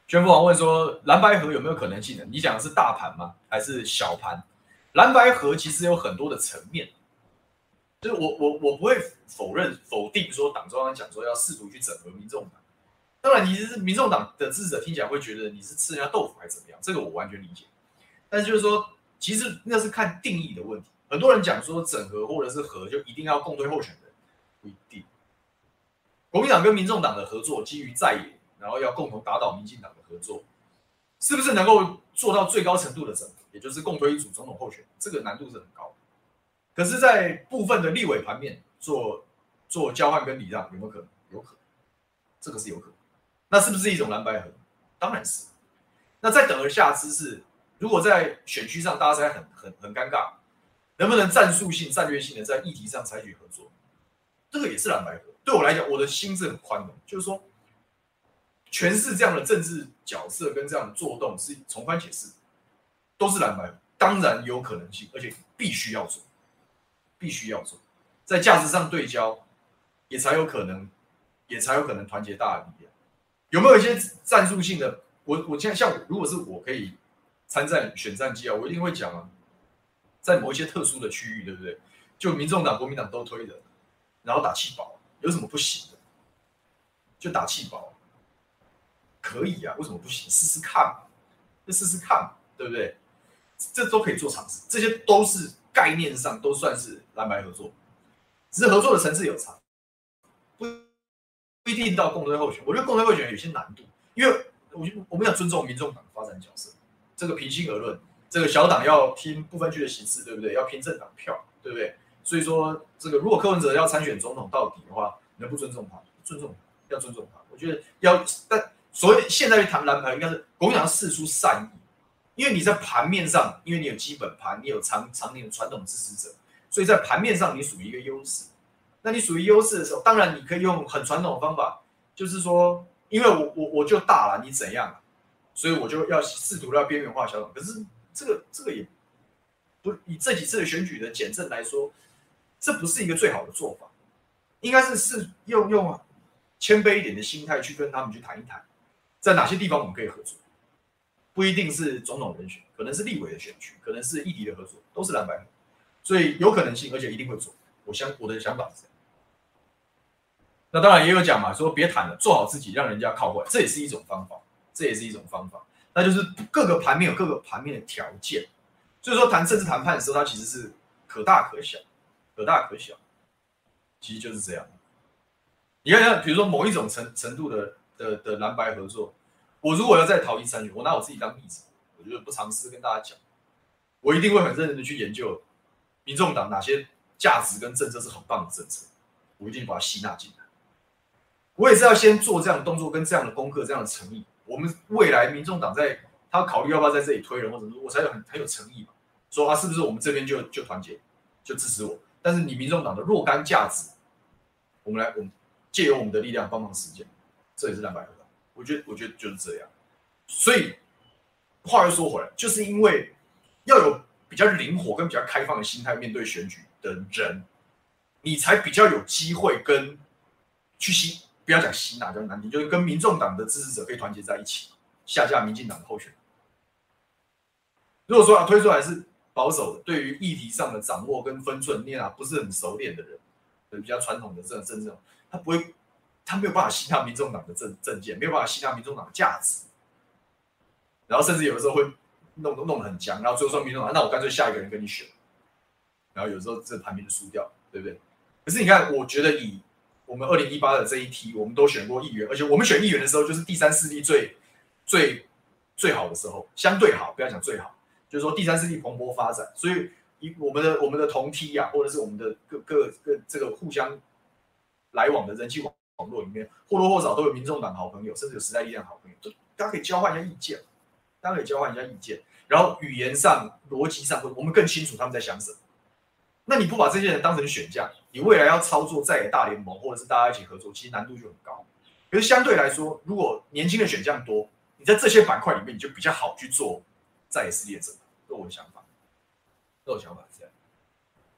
宣父王问说：“蓝白合有没有可能性呢？你讲的是大盘吗？还是小盘？蓝白合其实有很多的层面。”就是我不会否定说党中央讲说要试图去整合民众党，当然你是民众党的支持者听起来会觉得你是吃人家豆腐还是怎么样，这个我完全理解。但是就是说，其实那是看定义的问题。很多人讲说整合或者是合就一定要共推候选人，不一定。国民党跟民众党的合作基于在野，然后要共同打倒民进党的合作，是不是能够做到最高程度的整合，也就是共推一组总统候选人，这个难度是很高的。可是，在部分的立委盘面做交换跟礼让，有没有可能？有可能，这个是有可能。那是不是一种蓝白合？当然是。那再等而下之是，如果在选区上大家才很尴尬，能不能战术性、战略性的在议题上采取合作？这个也是蓝白合。对我来讲，我的心是很宽容，就是说，诠释这样的政治角色跟这样的作动是从宽解释，都是蓝白合，当然有可能性，而且必须要做，在价值上对焦，也才有可能团结大的力量。有没有一些战术性的？我现在像如果是我可以参战选战绩啊，我一定会讲啊，在某一些特殊的区域，对不对？就民众党、国民党都推的，然后打气保，有什么不行的？就打气保，可以啊，为什么不行？试试看，对不对？这都可以做尝试，这些都是概念上都算是蓝白合作，只是合作的层次有差，不一定到共推候选。我觉得共推候选有些难度，因为我们要尊重民众党的发展角色，这个平心而论，这个小党要拼不分区的席次，对不对？要拼政党票，对不对？所以说，这个如果柯文哲要参选总统到底的话，你能不尊重他？尊重他，要尊重他。我觉得要，但所谓现在谈蓝白，应该是国民党释出善意。因为你在盘面上，因为你有基本盘，你有常年的传统支持者，所以在盘面上你属于一个优势。那你属于优势的时候，当然你可以用很传统的方法，就是说，因为我就大了，你怎样，所以我就要试图要边缘化小党。可是这个也不以这几次的选举的检证来说，这不是一个最好的做法，应该是用谦卑一点的心态去跟他们去谈一谈，在哪些地方我们可以合作。不一定是总统人选，可能是立委的选区，可能是议题的合作，都是蓝白合，所以有可能性，而且一定会做。我的想法是这样。那当然也有讲嘛，说别谈了，做好自己，让人家靠过来，这也是一种方法。那就是各个盘面有各个盘面的条件，所以说谈政治谈判的时候，它其实是可大可小，其实就是这样。你看，比如说某一种程度的蓝白合作。我如果要再逃逸参选，我拿我自己当例子，我觉得不尝试跟大家讲，我一定会很认真的去研究民众党哪些价值跟政策是很棒的政策，我一定把它吸纳进来。我也是要先做这样的动作跟这样的功课，这样的诚意。我们未来民众党在他考虑要不要在这里推人或者我才有很有诚意嘛，说啊是不是我们这边就团结就支持我，但是你民众党的若干价值，我们借由我们的力量帮忙实践，这也是蓝白合作。我觉得就是这样，所以话又说回来，就是因为要有比较灵活跟比较开放的心态面对选举的人，你才比较有机会跟不要讲吸纳比较难听，就是跟民众党的支持者可以团结在一起，下架民进党的候选人。如果说推出来是保守的，对于议题上的掌握跟分寸念不是很熟练的人，比较传统的这种政治，他没有办法吸纳民众党的政见，没有办法吸纳民众党的价值，然后甚至有的时候会弄得很僵，然后最后说民众党，那我干脆下一个人跟你选，然后有时候这盘面就输掉，对不对？可是你看，我觉得以我们2018的这一梯，我们都选过议员，而且我们选议员的时候，就是第三势力最好的时候，相对好，不要讲最好，就是说第三势力蓬勃发展，所以我们的同梯啊，或者是我们的各这个互相来往的人际网络里面或多或少都有民众党好朋友，甚至有时代力量好朋友，大家可以交换一下意见，然后语言上、逻辑上，我们更清楚他们在想什么。那你不把这些人当成选项，你未来要操作在野大联盟或者是大家一起合作，其实难度就很高。可是相对来说，如果年轻的选项多，你在这些板块里面你就比较好去做在野势力的整合。这是我的想法是这样。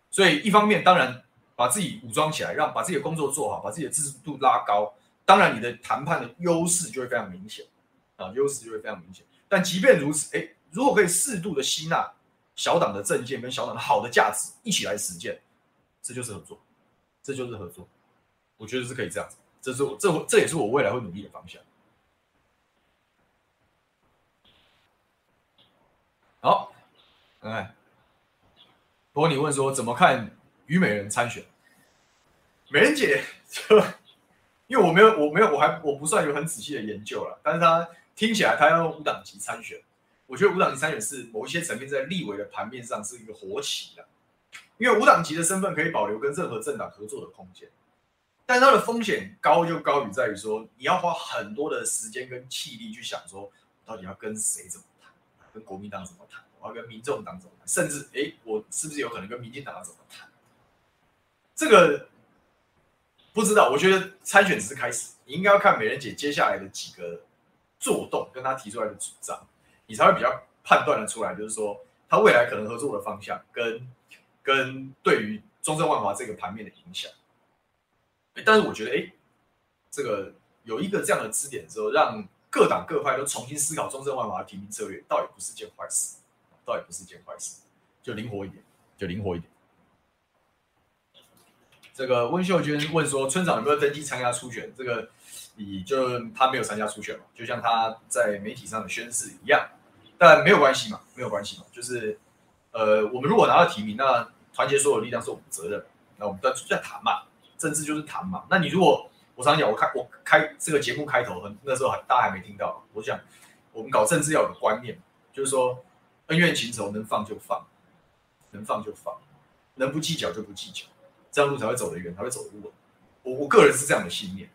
所以一方面当然，把自己武装起来，把自己的工作做好，把自己的支持度拉高，当然你的谈判的优势就会非常明显啊，但即便如此，如果可以适度的吸纳小党的政见跟小党的好的价值一起来实践，这就是合作。我觉得是可以这样子，这也是我未来会努力的方向。好，不过你问说怎么看？虞美人参选，美人姐，因为我不算有很仔细的研究了，但是她听起来她要用5党籍参选，我觉得5党籍参选是某一些层面在立委的盘面上是一个活棋的，因为5党籍的身份可以保留跟任何政党合作的空间，但它的风险高就高于在于说你要花很多的时间跟气力去想说我到底要跟谁怎么谈，跟国民党怎么谈，我要跟民众党怎么谈，甚至我是不是有可能跟民进党怎么谈？这个不知道，我觉得参选只是开始，你应该要看美人姐接下来的几个作动，跟她提出来的主张，你才会比较判断的出来，就是说她未来可能合作的方向跟对于中正万华这个盘面的影响。但是我觉得，这个有一个这样的支点之后，让各党各派都重新思考中正万华的提名策略，倒也不是件坏事，就灵活一点。这个温秀娟问说：“村长有没有登记参加初选？”这个，他没有参加初选嘛，就像他在媒体上的宣示一样，但没有关系嘛，就是我们如果拿到提名，那团结所有力量是我们责任，那我们在谈嘛，政治就是谈嘛。那你如果我常讲，我开这个节目开头，那时候大家还没听到，我想我们搞政治要有个观念，就是说恩怨情仇能放就放，能放就放，能不计较就不计较，这样路才会走得远，才会走得稳。我个人是这样的信念，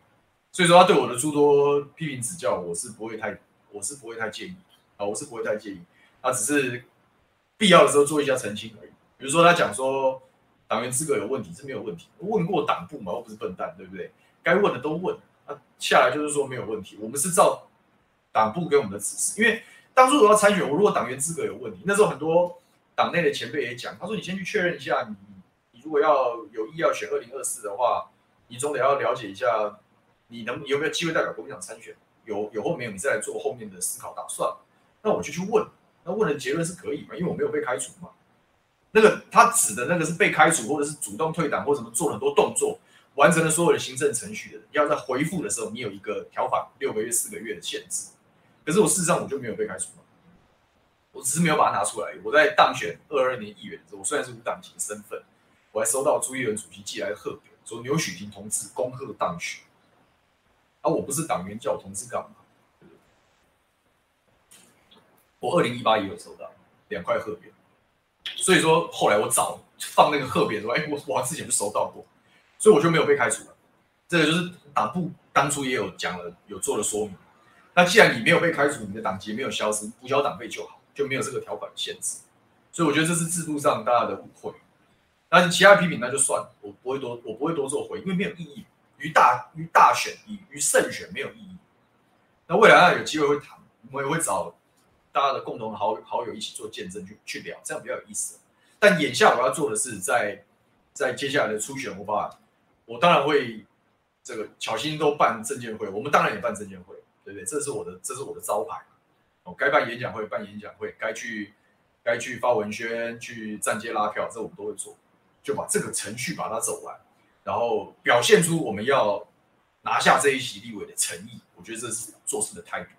所以说他对我的诸多批评指教，我是不会太介意啊，我是不会太介意，他只是必要的时候做一下澄清而已。比如说他讲说党员资格有问题是没有问题，问过党部嘛，又不是笨蛋，对不对？该问的都问，下来就是说没有问题。我们是照党部给我们的指示，因为当初我要参选，我如果党员资格有问题，那时候很多党内的前辈也讲，他说你先去确认一下，你如果要有意要选2024的话，你总得要了解一下你有没有机会代表国民党参选，有或没有，你再来做后面的思考打算。那我就去问，那问的结论是可以嘛？因为我没有被开除嘛。那个他指的那个是被开除，或者是主动退党，或者什么做很多动作，完成了所有的行政程序的人，要在回复的时候，你有一个条款6个月、4个月的限制。可是我事实上我就没有被开除嘛，我只是没有把它拿出来。我在当选2022年议员的时候，我虽然是无党籍的身份，我还收到朱立伦主席寄来的贺表，说牛许婷同志恭贺当选。啊，我不是党员，叫我同志干嘛？对不对？我2018也有收到2块贺表，所以说后来我找放那个贺表的时候，哎，我之前就收到过。所以我就没有被开除了，这个就是党部当初也有讲了，有做了说明。那既然你没有被开除，你的党籍没有消失，补缴党费就好，就没有这个条款限制。所以我觉得这是制度上大家的误会。但是其他批评那就算了，我不会多做回应，因为没有意义，于大选于胜选没有意义。那未来有机会会谈，我们也会找大家的共同好友一起做见证去聊，这样比较有意思。但眼下我要做的是在接下来的初选，我当然会，这个巧心都办证监会，我们当然也办证监会，对不对？这是我的招牌。哦，该办演讲会办演讲会，该去发文宣、去站街拉票，这我们都会做，就把这个程序把它走完，然后表现出我们要拿下这一席立委的诚意。我觉得这是做事的态度。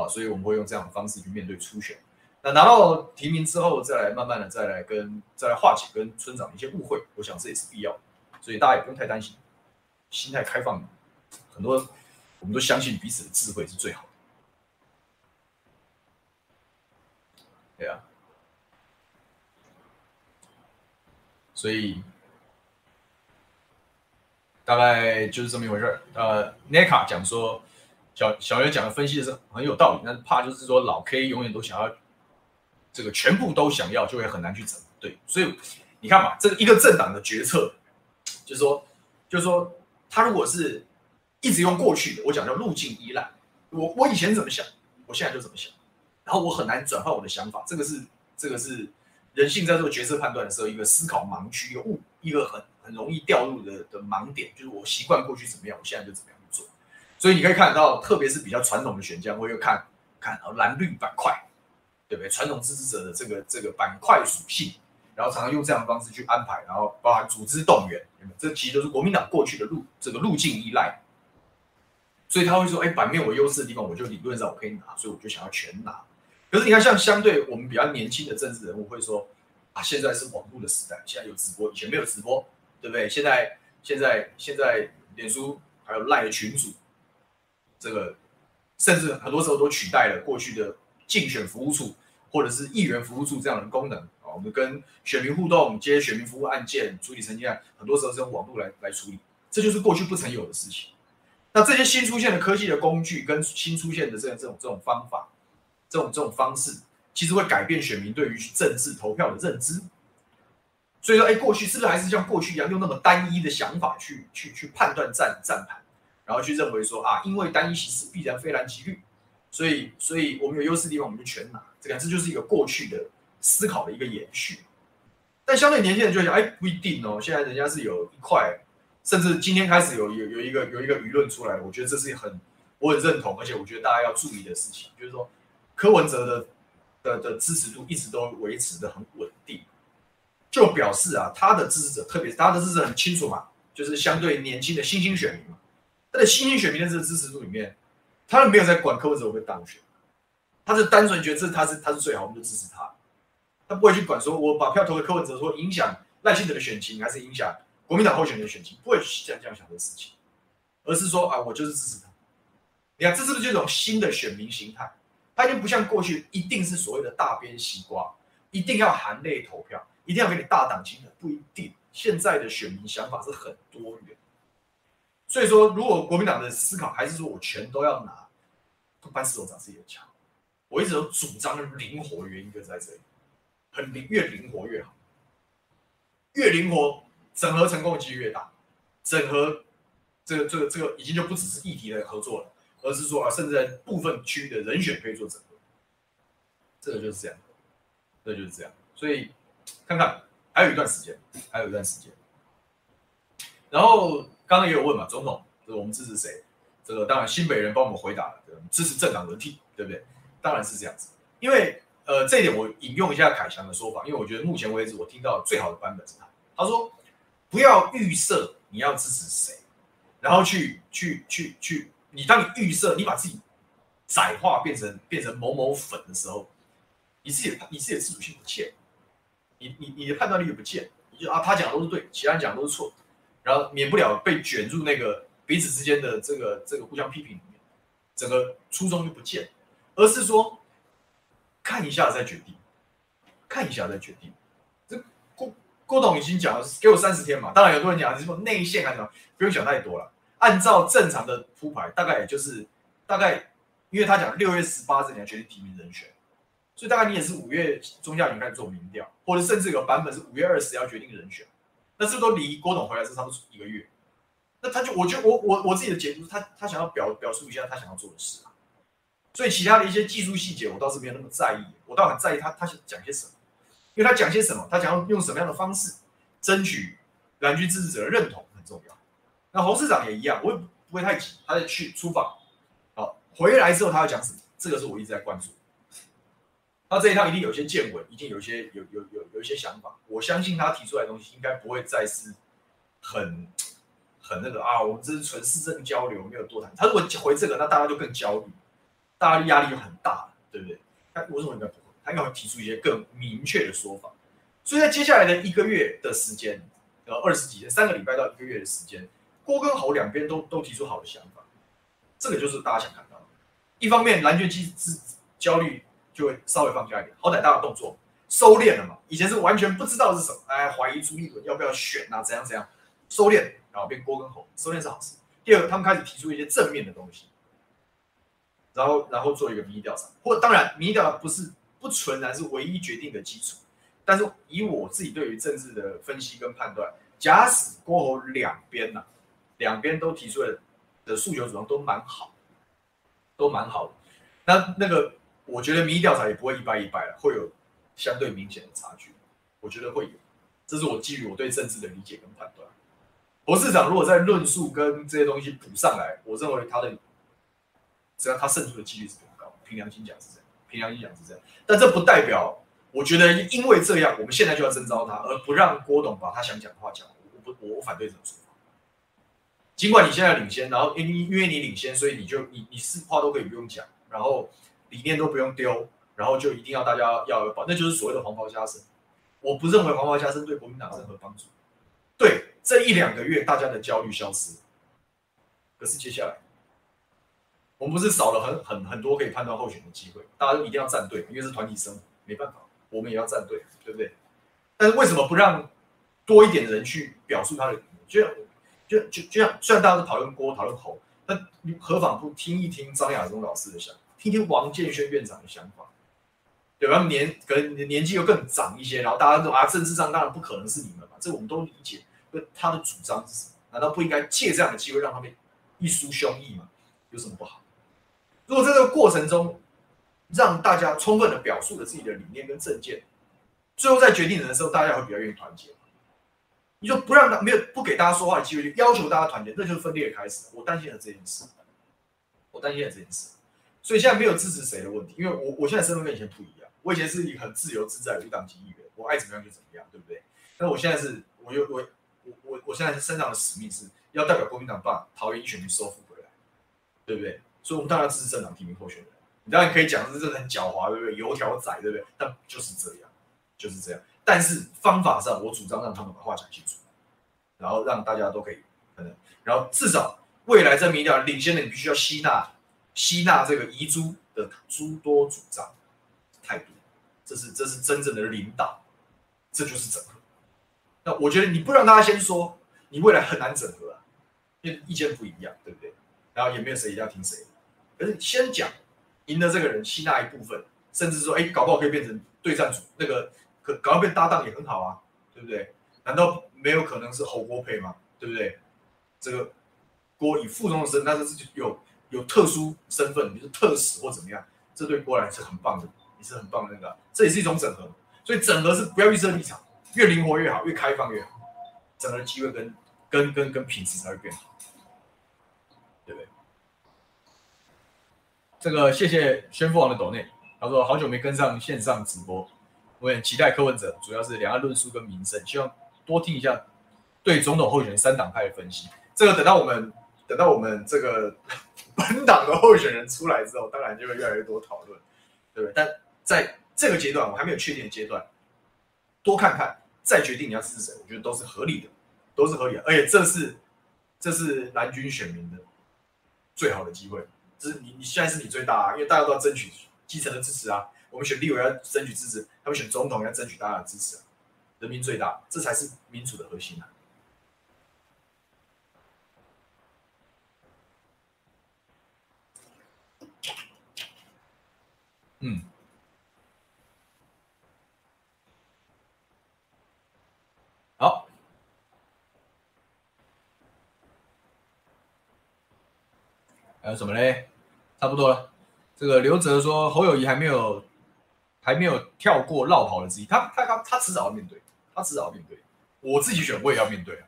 啊，所以我们会用这样的方式去面对初选。那拿到提名之后，再来慢慢的再来化解跟村长的一些误会，我想这也是必要的。所以大家也不用太担心，心态开放，很多我们都相信彼此的智慧是最好的。对啊，所以大概就是这么一回事。NECA 讲说，小袁讲的分析的是很有道理，但怕就是说老 K 永远都想要这个全部都想要，就会很难去整。对，所以你看嘛，这一个政党的决策。就是说，他如果是一直用过去的，我讲叫路径依赖。我以前怎么想，我现在就怎么想，然后我很难转换我的想法。这个是人性在做决策判断的时候一个思考盲区，一个很容易掉入的盲点，就是我习惯过去怎么样，我现在就怎么样去做。所以你可以看到，特别是比较传统的选将，我又看蓝绿板块，对不对？传统支持者的这个板块属性。然后常常用这样的方式去安排，然后包含组织动员，这其实就是国民党过去的路径依赖，所以他会说，哎，版面我优势的地方，我就理论上我可以拿，所以我就想要全拿。可是你看，像相对我们比较年轻的政治人物会说，啊，现在是网络的时代，现在有直播，以前没有直播，对不对？现在脸书还有 LINE 的群组，这个甚至很多时候都取代了过去的竞选服务处或者是议员服务处这样的功能。我们跟选民互动，接选民服务案件，处理成绩案，很多时候是用网络来处理，这就是过去不曾有的事情。那这些新出现的科技的工具跟新出现的这种方法，这种方式，其实会改变选民对于政治投票的认知。所以说，哎，过去是不是还是像过去一样用那么单一的想法去判断战盘，然后去认为说啊，因为单一席次必然非蓝即绿，所以我们有优势的地方我们就全拿。这就是一个过去的思考的一个延续，但相对年轻人就想，哎，不一定哦。现在人家是有一块，甚至今天开始有一个舆论出来了，我觉得这是我很认同，而且我觉得大家要注意的事情，就是说柯文哲的支持度一直都维持的很稳定，就表示啊，他的支持者，特别是他的支持者很清楚嘛，就是相对年轻的新兴选民嘛，他的新兴选民的这个支持度里面，他们没有在管柯文哲会不会当选，他是单纯觉得他是最好，我们就支持他。他不会去管说我把票投给柯文哲，说影响赖清德的选情还是影响国民党候选人的选情，不会去这样想的事情，而是说啊，我就是支持他。你看，这是不是这种新的选民形态？他已经不像过去一定是所谓的大边西瓜，一定要含泪投票，一定要给你大党金的，不一定。现在的选民想法是很多元，所以说，如果国民党的思考还是说我全都要拿，搬石头砸自己的脚。我一直都主张灵活，原因就在这里，很灵，越灵活越好，越灵活整合成功的几率越大，整合这个已经就不只是议题的合作了，而是说啊，甚至在部分区域的人选可以做整合，这个就是这样，这就是这样，所以看看。还有一段时间，然后刚刚也有问嘛，总统，我们支持谁？这个当然新北人帮我们回答了，支持政党轮替，对不对？当然是这样子，因为这一点我引用一下凯翔的说法，因为我觉得目前为止我听到最好的版本是他说不要预设你要支持谁，然后你当你预设你把自己窄化变成某某粉的时候，你自己的自主性不见。你的判断力也不见，你就啊，他讲的都是对，其他人讲的都是错，然后免不了被卷入那个彼此之间的这个互相批评里面，整个初衷就不见了，而是说看一下再决定。这郭董已经讲了，给我30天嘛，当然有多人讲什么内线啊什么，不用想太多了，按照正常的铺排，大概，因为他讲6月18日你要决定提名人选。所以大概你也是5月中下旬开始做民调，或者甚至有版本是5月20日要决定人选，那是不是都离郭董回来是差不多1个月？那他就，我觉得我自己的解读是他想要表述一下他想要做的事啊。所以其他的一些技术细节我倒是没有那么在意，我倒很在意他想讲些什么，因为他讲些什么，他想要用什么样的方式争取蓝军支持者的认同很重要。那侯市长也一样，我也不会太急，他在去出访，好回来之后他要讲什么，这个是我一直在关注。他这一趟一定有些见闻，一定有一些想法。我相信他提出来的东西应该不会再是很那个啊，我们这是纯市政交流，没有多谈。他如果回这个，那大家就更焦虑，大家压力就很大，对不对？但我认为应该不会，他应该会提出一些更明确的说法。所以在接下来的1个月的时间，20几天，3个礼拜到1个月的时间，郭跟侯两边都提出好的想法，这个就是大家想看到的。一方面，蓝军焦虑。就会稍微放下一点，好歹大家的动作收敛了嘛。以前是完全不知道是什么，哎，怀疑朱立伦要不要选啊，怎样，收敛，然后变郭跟侯，收敛是好事。第二，他们开始提出一些正面的东西，然后做一个民意调查，或当然民意调查不纯然是唯一决定的基础，但是以我自己对于政治的分析跟判断，假使郭侯两边都提出的诉求主张都蛮好的，那个。我觉得民意调查也不会100%了，会有相对明显的差距。我觉得会有，这是我基于我对政治的理解跟判断。侯市长如果在论述跟这些东西补上来，我认为他胜出的几率是很高。凭良心讲是这样，但这不代表我觉得因为这样，我们现在就要征召他，而不让郭董把他想讲的话讲。我反对这种说法。尽管你现在领先，然后因为你领先，所以你是话都可以不用讲，然后。理念都不用丢，然后就一定要大家要有保，那就是所谓的黄袍加身。我不认为黄袍加身对国民党有任何帮助。对，这1-2个月大家的焦虑消失，可是接下来我们不是少了很多可以判断候选的机会，大家都一定要站队，因为是团体生活，没办法，我们也要站队，对不对？但是为什么不让多一点人去表述他的理念？就像虽然大家都讨论郭、讨论侯，但你何妨不听一听张亚中老师的想法？听王建轩院长的想法，对吧？可能年纪又更长一些，然后大家都啊，政治上当然不可能是你们嘛，这我们都理解。他的主张是什么？难道不应该借这样的机会让他们一抒胸臆吗？有什么不好？如果在这个过程中让大家充分的表述了自己的理念跟政见，最后在决定人的时候，大家会比较愿意团结。你就不让不给大家说话的机会，就要求大家团结，那就是分裂的开始。我担心了这件事。所以现在没有支持谁的问题，因为我现在身份跟以前不一样。我以前是一个很自由自在的无党籍议员，我爱怎么样就怎么样，对不对？但我现在是，我现在身上的使命是要代表国民党把桃园一选民收复回来，对不对？所以我们当然要支持政党提名候选人。你当然可以讲是真的很狡猾，对不对？油条仔，对不对？但就是这样，就是这样。但是方法上，我主张让他们把话讲清楚，然后让大家都可以可能，然后至少未来这民调领先的，你必须要吸纳这个遗珠的诸多主张态度，这是真正的领导，这就是整合。那我觉得你不让大家先说，你未来很难整合啊，因为意见不一样，对不对？然后也没有谁一定要听谁，可是先讲，赢的这个人吸纳一部分，甚至说，哎，搞不好可以变成对战组那个，搞不好变搭档也很好啊，对不对？难道没有可能是侯郭配吗？对不对？这个郭以副总的身份，但是有特殊身份，比如特使或怎么样，这对郭来是很棒的，也是很棒的那个，这也是一种整合。所以整合是不要预设立场，越灵活越好，越开放越好，整合的机会跟品质才会变好，对不对？这个谢谢宣父王的抖内，他说好久没跟上线上直播，我也很期待柯文哲，主要是两岸论述跟民生，希望多听一下对总统候选人三党派的分析。这个等到我们这个本党的候选人出来之后，当然就会越来越多讨论，对不对？但在这个阶段，我还没有确定的阶段，多看看再决定你要支持谁，我觉得都是合理的，都是合理的。而且这是蓝军选民的最好的机会，就是你现在是你最大啊，因为大家都要争取基层的支持啊。我们选立委要争取支持，他们选总统要争取大家的支持啊。人民最大，这才是民主的核心啊。嗯，好，还有什么嘞？差不多了。这个刘哲说侯友宜还没有跳过绕跑的之一，他迟早要面对，他迟早要面对。我自己选我也要面对啊，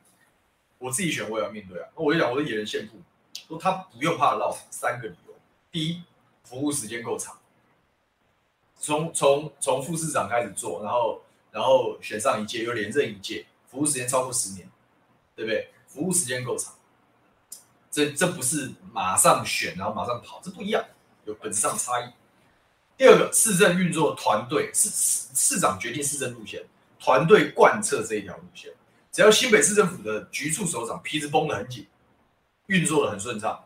我自己选我也要面对啊。我就讲我的野人献曝，说他不用怕绕跑，3个理由：第一，服务时间够长。从副市长开始做，然后选上一届又连任一届，服务时间超过10年，对不对？服务时间够长，这不是马上选然后马上跑，这不一样，有本质上差异。第二个，市政运作团队是市长决定市政路线，团队贯彻这一条路线。只要新北市政府的局处首长皮子绷得很紧，运作得很顺畅，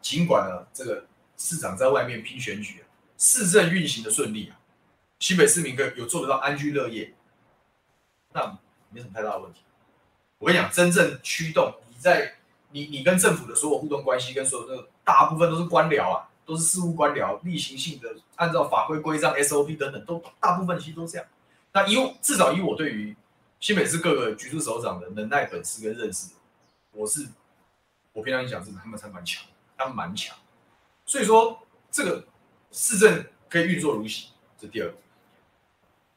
尽管呢这个市长在外面拼选举。市政运行的顺利啊，新北市民有做得到安居乐业，那没什么太大的问题。我跟你讲，真正驱动你跟政府的所有互动关系，跟所有的大部分都是官僚啊，都是事务官僚，例行性的按照法规规章 SOP 等等，都大部分其实都这样。那至少以我对于新北市各个局处首长的能耐、本事跟认识，我平常讲是他们蛮强，所以说这个。市政可以运作如昔，这第二个。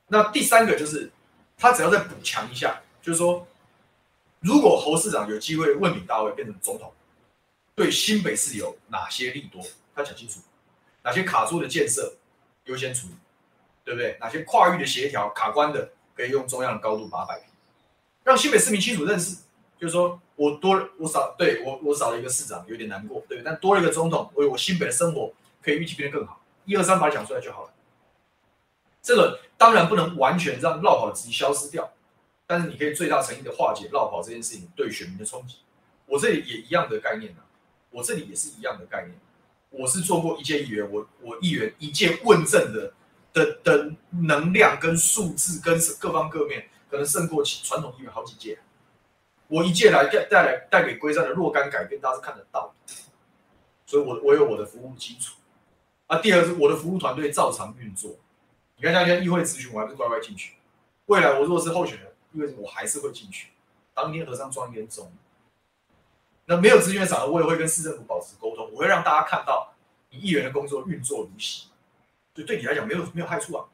那第三个就是，他只要再补强一下，就是说，如果侯市长有机会问鼎大位变成总统，对新北市有哪些利多，他讲清楚，哪些卡住的建设优先处理，对不对？哪些跨域的协调卡关的，可以用中央的高度把它摆平，让新北市民清楚认识，就是说我少了一个市长，有点难过，对不对？但多了一个总统，我新北的生活可以预期变得更好。1、2、3把它讲出来就好了。这个当然不能完全让绕跑的质疑消失掉，但是你可以最大诚意的化解绕跑这件事情对选民的冲击。我这里也一样的概念啊，我这里也是一样的概念。我是做过一届议员，我议员一届问政的能量跟数字跟各方各面，可能胜过传统议员好几届。我一届来带给龟山的若干改变，大家是看得到的。所以我有我的服务基础。啊，第二是我的服务团队照常运作。你看，像现在议会咨询，我还不是乖乖进去。未来我若是候选人，因为我还是会进去。当天和尚撞一天钟。那没有咨询的场合，我也会跟市政府保持沟通，我会让大家看到你议员的工作运作如昔，就对你来讲没有害处啊。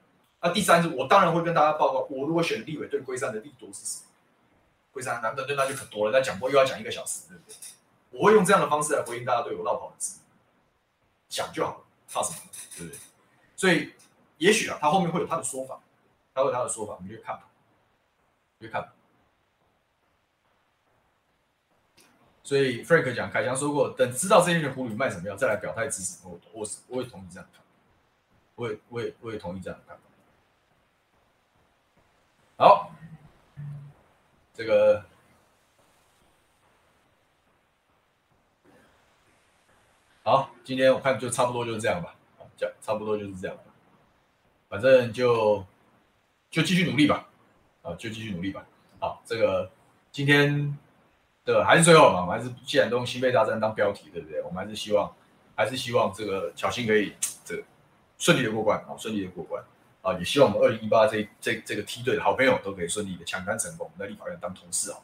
那第三是我当然会跟大家报告，我如果选立委对龟山的利多是什么？龟山难道对那就很多了，那讲过又要讲1个小时，对不对？我会用这样的方式来回应大家对我绕跑的质疑。讲就好了。怕什么？对不对？所以也许啊，他后面会有他的说法，我们就看吧，所以 Frank 讲，凯翔说过，等知道这些人葫芦卖什么药，再来表态支持。我也同意这样看，我也同意这样看。这个好，今天我看就差不多就是这样吧，差不多就是这样吧，反正就继续努力吧，就继续努力吧。好，这个今天的还是最后嘛，我们还是既然都用新北大战当标题，对不对？我们还是希望这个巧芯可以这个顺利的过关啊，顺利的过关啊，也希望我们2018这个梯队的好朋友都可以顺利的抢滩成功，我们在立法院当同事啊。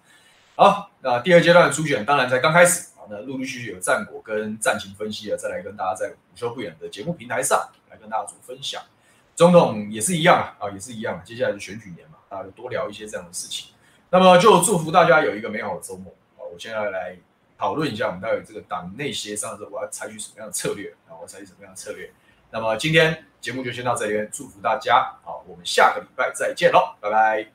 好，那第二阶段的初选当然才刚开始啊，那陆陆续续有战果跟战情分析啊，再来跟大家在午休不远的节目平台上来跟大家做分享。总统也是一样啊，也是一样啊，接下来是选举年嘛，大家就多聊一些这样的事情。那么就祝福大家有一个美好的周末啊！我现在来讨论一下我们待会这个党内协商的时候，我要采取什么样的策略啊？我要采取什么样的策略？那么今天节目就先到这里，祝福大家啊！我们下个礼拜再见喽，拜拜。